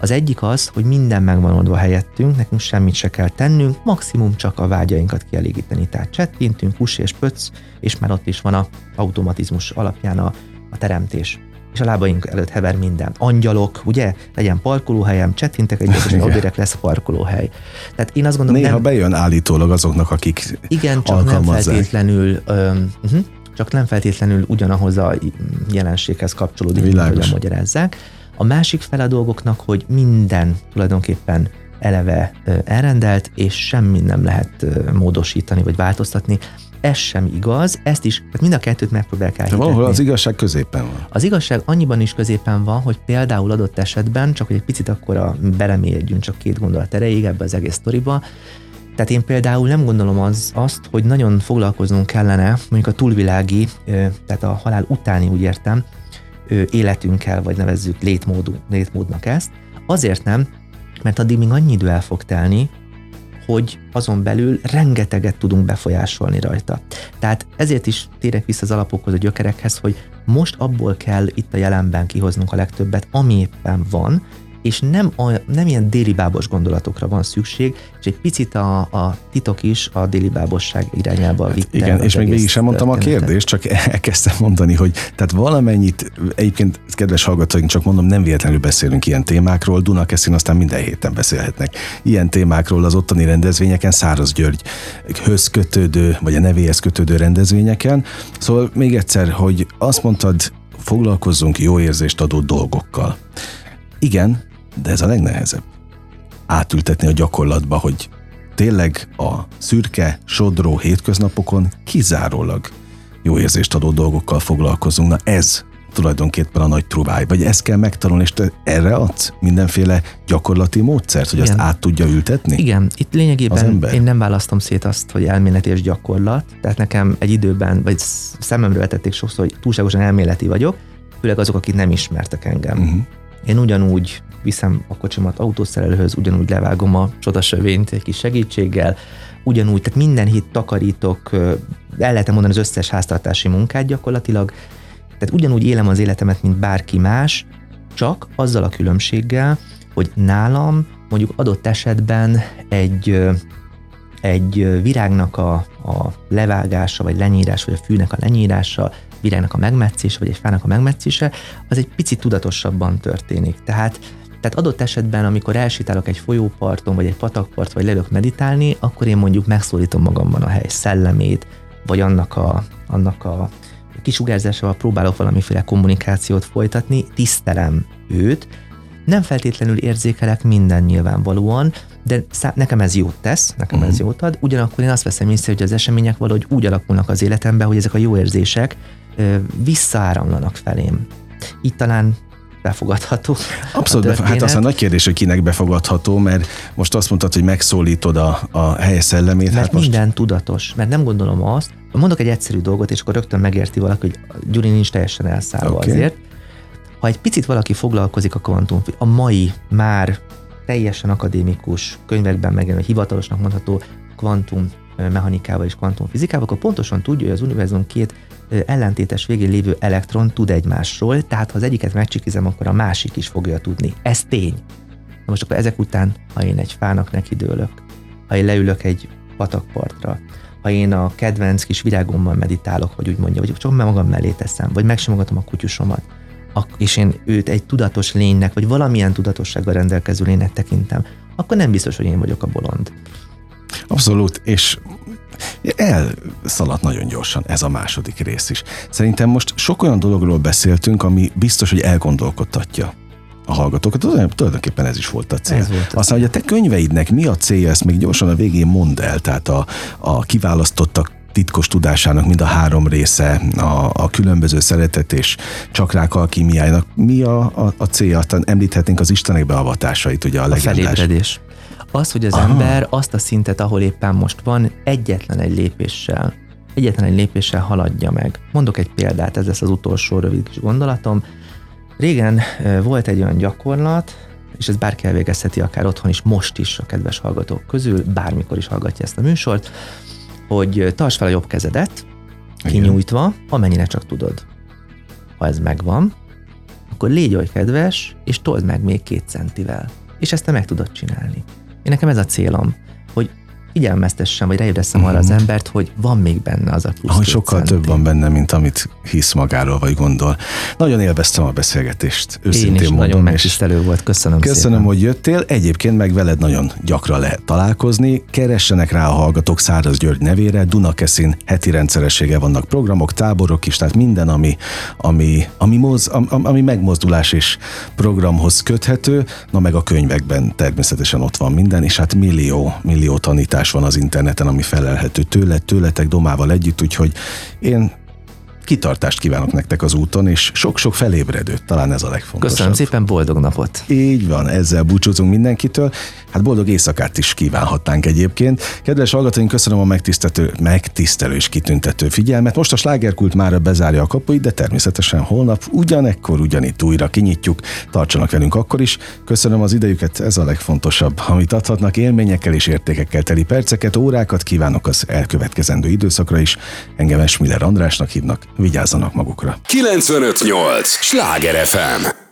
Az egyik az, hogy minden megvan oldva helyettünk, nekünk semmit se kell tennünk, maximum csak a vágyainkat kielégíteni. Tehát csettintünk, hús és pöcc, és már ott is van a automatizmus alapján a teremtés. És a lábaink előtt hever minden. Angyalok, ugye? Legyen parkolóhelyem, csettintek egyet, és odérek lesz parkolóhely. Tehát én azt gondolom... Néha bejön állítólag azoknak, akik igen, csak alkalmazzák. Nem feltétlenül... csak nem feltétlenül ugyanahoz a jelenséghez kapcsolódik, hogy magyarázzák. A másik fel a dolgoknak, hogy minden tulajdonképpen eleve elrendelt, és semmit nem lehet módosítani, vagy változtatni. Ez sem igaz, ezt is, tehát mind a kettőt megpróbálják elhitetni. Valahol az igazság középen van. Az igazság annyiban is középen van, hogy például adott esetben, csak hogy egy picit akkora belemélyedjünk csak két gondolat erejéig ebbe az egész sztoriba. Tehát én például nem gondolom azt, hogy nagyon foglalkoznunk kellene, mondjuk a túlvilági, tehát a halál utáni, úgy értem, életünkkel, vagy nevezzük létmódnak ezt. Azért nem, mert addig még annyi idő el fog telni, hogy azon belül rengeteget tudunk befolyásolni rajta. Tehát ezért is térek vissza az alapokhoz, a gyökerekhez, hogy most abból kell itt a jelenben kihoznunk a legtöbbet, ami éppen van, és nem ilyen délibábos gondolatokra van szükség, és egy picit a titok is a délibábosság irányába vitte. Hát igen, és még végig sem mondtam a kérdést, csak elkezdtem mondani, hogy tehát valamennyit, egyébként kedves hallgatóink, csak mondom, nem véletlenül beszélünk ilyen témákról, Dunakeszin aztán minden héten beszélhetnek ilyen témákról az ottani rendezvényeken, Száraz Györgyhöz kötődő, vagy a nevéhez kötődő rendezvényeken. Szóval még egyszer, hogy azt mondtad, foglalkozzunk jó érzést adó dolgokkal. Igen, de ez a legnehezebb. Átültetni a gyakorlatba, hogy tényleg a szürke, sodró hétköznapokon kizárólag jó érzést adó dolgokkal foglalkozunk. Na ez tulajdonképpen a nagy truváj, vagy ezt kell megtanulni, és te erre adsz mindenféle gyakorlati módszert, hogy igen, azt át tudja ültetni? Igen, itt lényegében én nem választom szét azt, hogy elméleti és gyakorlat, tehát nekem egy időben, vagy szememre vetették sokszor, hogy túlságosan elméleti vagyok, főleg azok, akik nem ismertek engem. Én ugyanúgy viszem a kocsimat autószerelőhöz, ugyanúgy levágom a csodasövényt egy kis segítséggel, ugyanúgy, tehát minden hét takarítok, el lehetne mondani az összes háztartási munkát gyakorlatilag, tehát ugyanúgy élem az életemet, mint bárki más, csak azzal a különbséggel, hogy nálam mondjuk adott esetben egy virágnak a levágása, vagy lenyírás, vagy a fűnek a lenyírása, virágnak a megmetszése, vagy egy fának a megmetszése, az egy picit tudatosabban történik. Tehát adott esetben, amikor elsétálok egy folyóparton, vagy egy patakpart, vagy leülök meditálni, akkor én mondjuk megszólítom magamban a hely szellemét, vagy annak a kisugárzásával próbálok valamiféle kommunikációt folytatni, tisztelem őt, nem feltétlenül érzékelek minden nyilvánvalóan, de nekem ez jót tesz, nekem ez jót ad, ugyanakkor én azt veszem észre, hogy az események valahogy úgy alakulnak az életemben, hogy ezek a jó érzések visszaáramlanak felém. Így talán befogadható. Abszolút, hát aztán nagy kérdés, hogy kinek befogadható, mert most azt mondtad, hogy megszólítod a helyes szellemét. Mert hát minden tudatos, mert nem gondolom azt, Mondok egy egyszerű dolgot, és akkor rögtön megérti valaki, hogy Gyuri nincs teljesen elszállva azért. Ha egy picit valaki foglalkozik a kvantumfizikára, a mai már teljesen akadémikus, könyvekben megjelenő, hivatalosnak mondható kvantummechanikával és kvantumfizikával, akkor pontosan tudja, hogy az univerzum két ellentétes végén lévő elektron tud egymásról, tehát ha az egyiket megcsikizem, akkor a másik is fogja tudni. Ez tény. Na most akkor ezek után, ha én egy fának nekidőlök, ha én leülök egy patakpartra, ha én a kedvenc kis virágommal meditálok, hogy úgy mondja, vagy csak magam mellé teszem, vagy megsimogatom a kutyusomat, és én őt egy tudatos lénynek, vagy valamilyen tudatossággal rendelkező lénynek tekintem, akkor nem biztos, hogy én vagyok a bolond. Abszolút, és elszaladt nagyon gyorsan ez a második rész is. Szerintem most sok olyan dologról beszéltünk, ami biztos, hogy elgondolkodtatja a hallgatókat. Tulajdonképpen ez is volt a cél. Aztán, hogy a te könyveidnek mi a célja, ezt még gyorsan a végén mondd el, tehát a kiválasztottak titkos tudásának mind a három része, a különböző szeretet és csakrák alkímiájának mi a célja? Aztán említhetnénk az Istenek beavatásait, ugye a legendás. A felébredés. Az, hogy az ember azt a szintet, ahol éppen most van, egyetlen egy lépéssel haladja meg. Mondok egy példát, ez lesz az utolsó rövid kis gondolatom. Régen volt egy olyan gyakorlat, és ez bárki elvégezheti akár otthon is, most is a kedves hallgatók közül, bármikor is hallgatja ezt a műsort, hogy tartsd fel a jobb kezedet, kinyújtva, amennyire csak tudod. Ha ez megvan, akkor légy olyan kedves, és told meg még 2 centivel. És ezt te meg tudod csinálni. Én nekem ez a célom, hogy figyelmeztessem, vagy ráébresszem arra az embert, hogy van még benne az a plusz 2 centi. Sokkal több van benne, mint amit hisz magáról, vagy gondol. Nagyon élveztem a beszélgetést, őszintén mondom. Én is nagyon megtisztelő volt, köszönöm szépen. Hogy jöttél, egyébként meg veled nagyon gyakran lehet találkozni. Keressenek rá a hallgatók Száraz György nevére, Dunakeszin heti rendszeressége vannak programok, táborok is, tehát minden, ami megmozdulás és programhoz köthető, na meg a könyvekben természetesen ott van minden, és hát millió tanítás van az interneten, ami felelhető tőletek Domával együtt, úgyhogy én kitartást kívánok nektek az úton, és sok-sok felébredőt, talán ez a legfontosabb. Köszönöm szépen, boldog napot! Így van, ezzel búcsúzunk mindenkitől. Hát boldog éjszakát is kívánhatnánk egyébként. Kedves hallgatóink, köszönöm a megtisztelő és kitüntető figyelmet. Most a slágerkult mára bezárja a kapuit, de természetesen holnap ugyanekkor ugyanitt újra kinyitjuk. Tartsanak velünk akkor is. Köszönöm az idejüket, ez a legfontosabb, amit adhatnak, élményekkel és értékekkel teli perceket, órákat kívánok az elkövetkezendő időszakra is. Engem S. Miller Andrásnak hívnak. Vigyázzanak magukra. 95.8 Schlager FM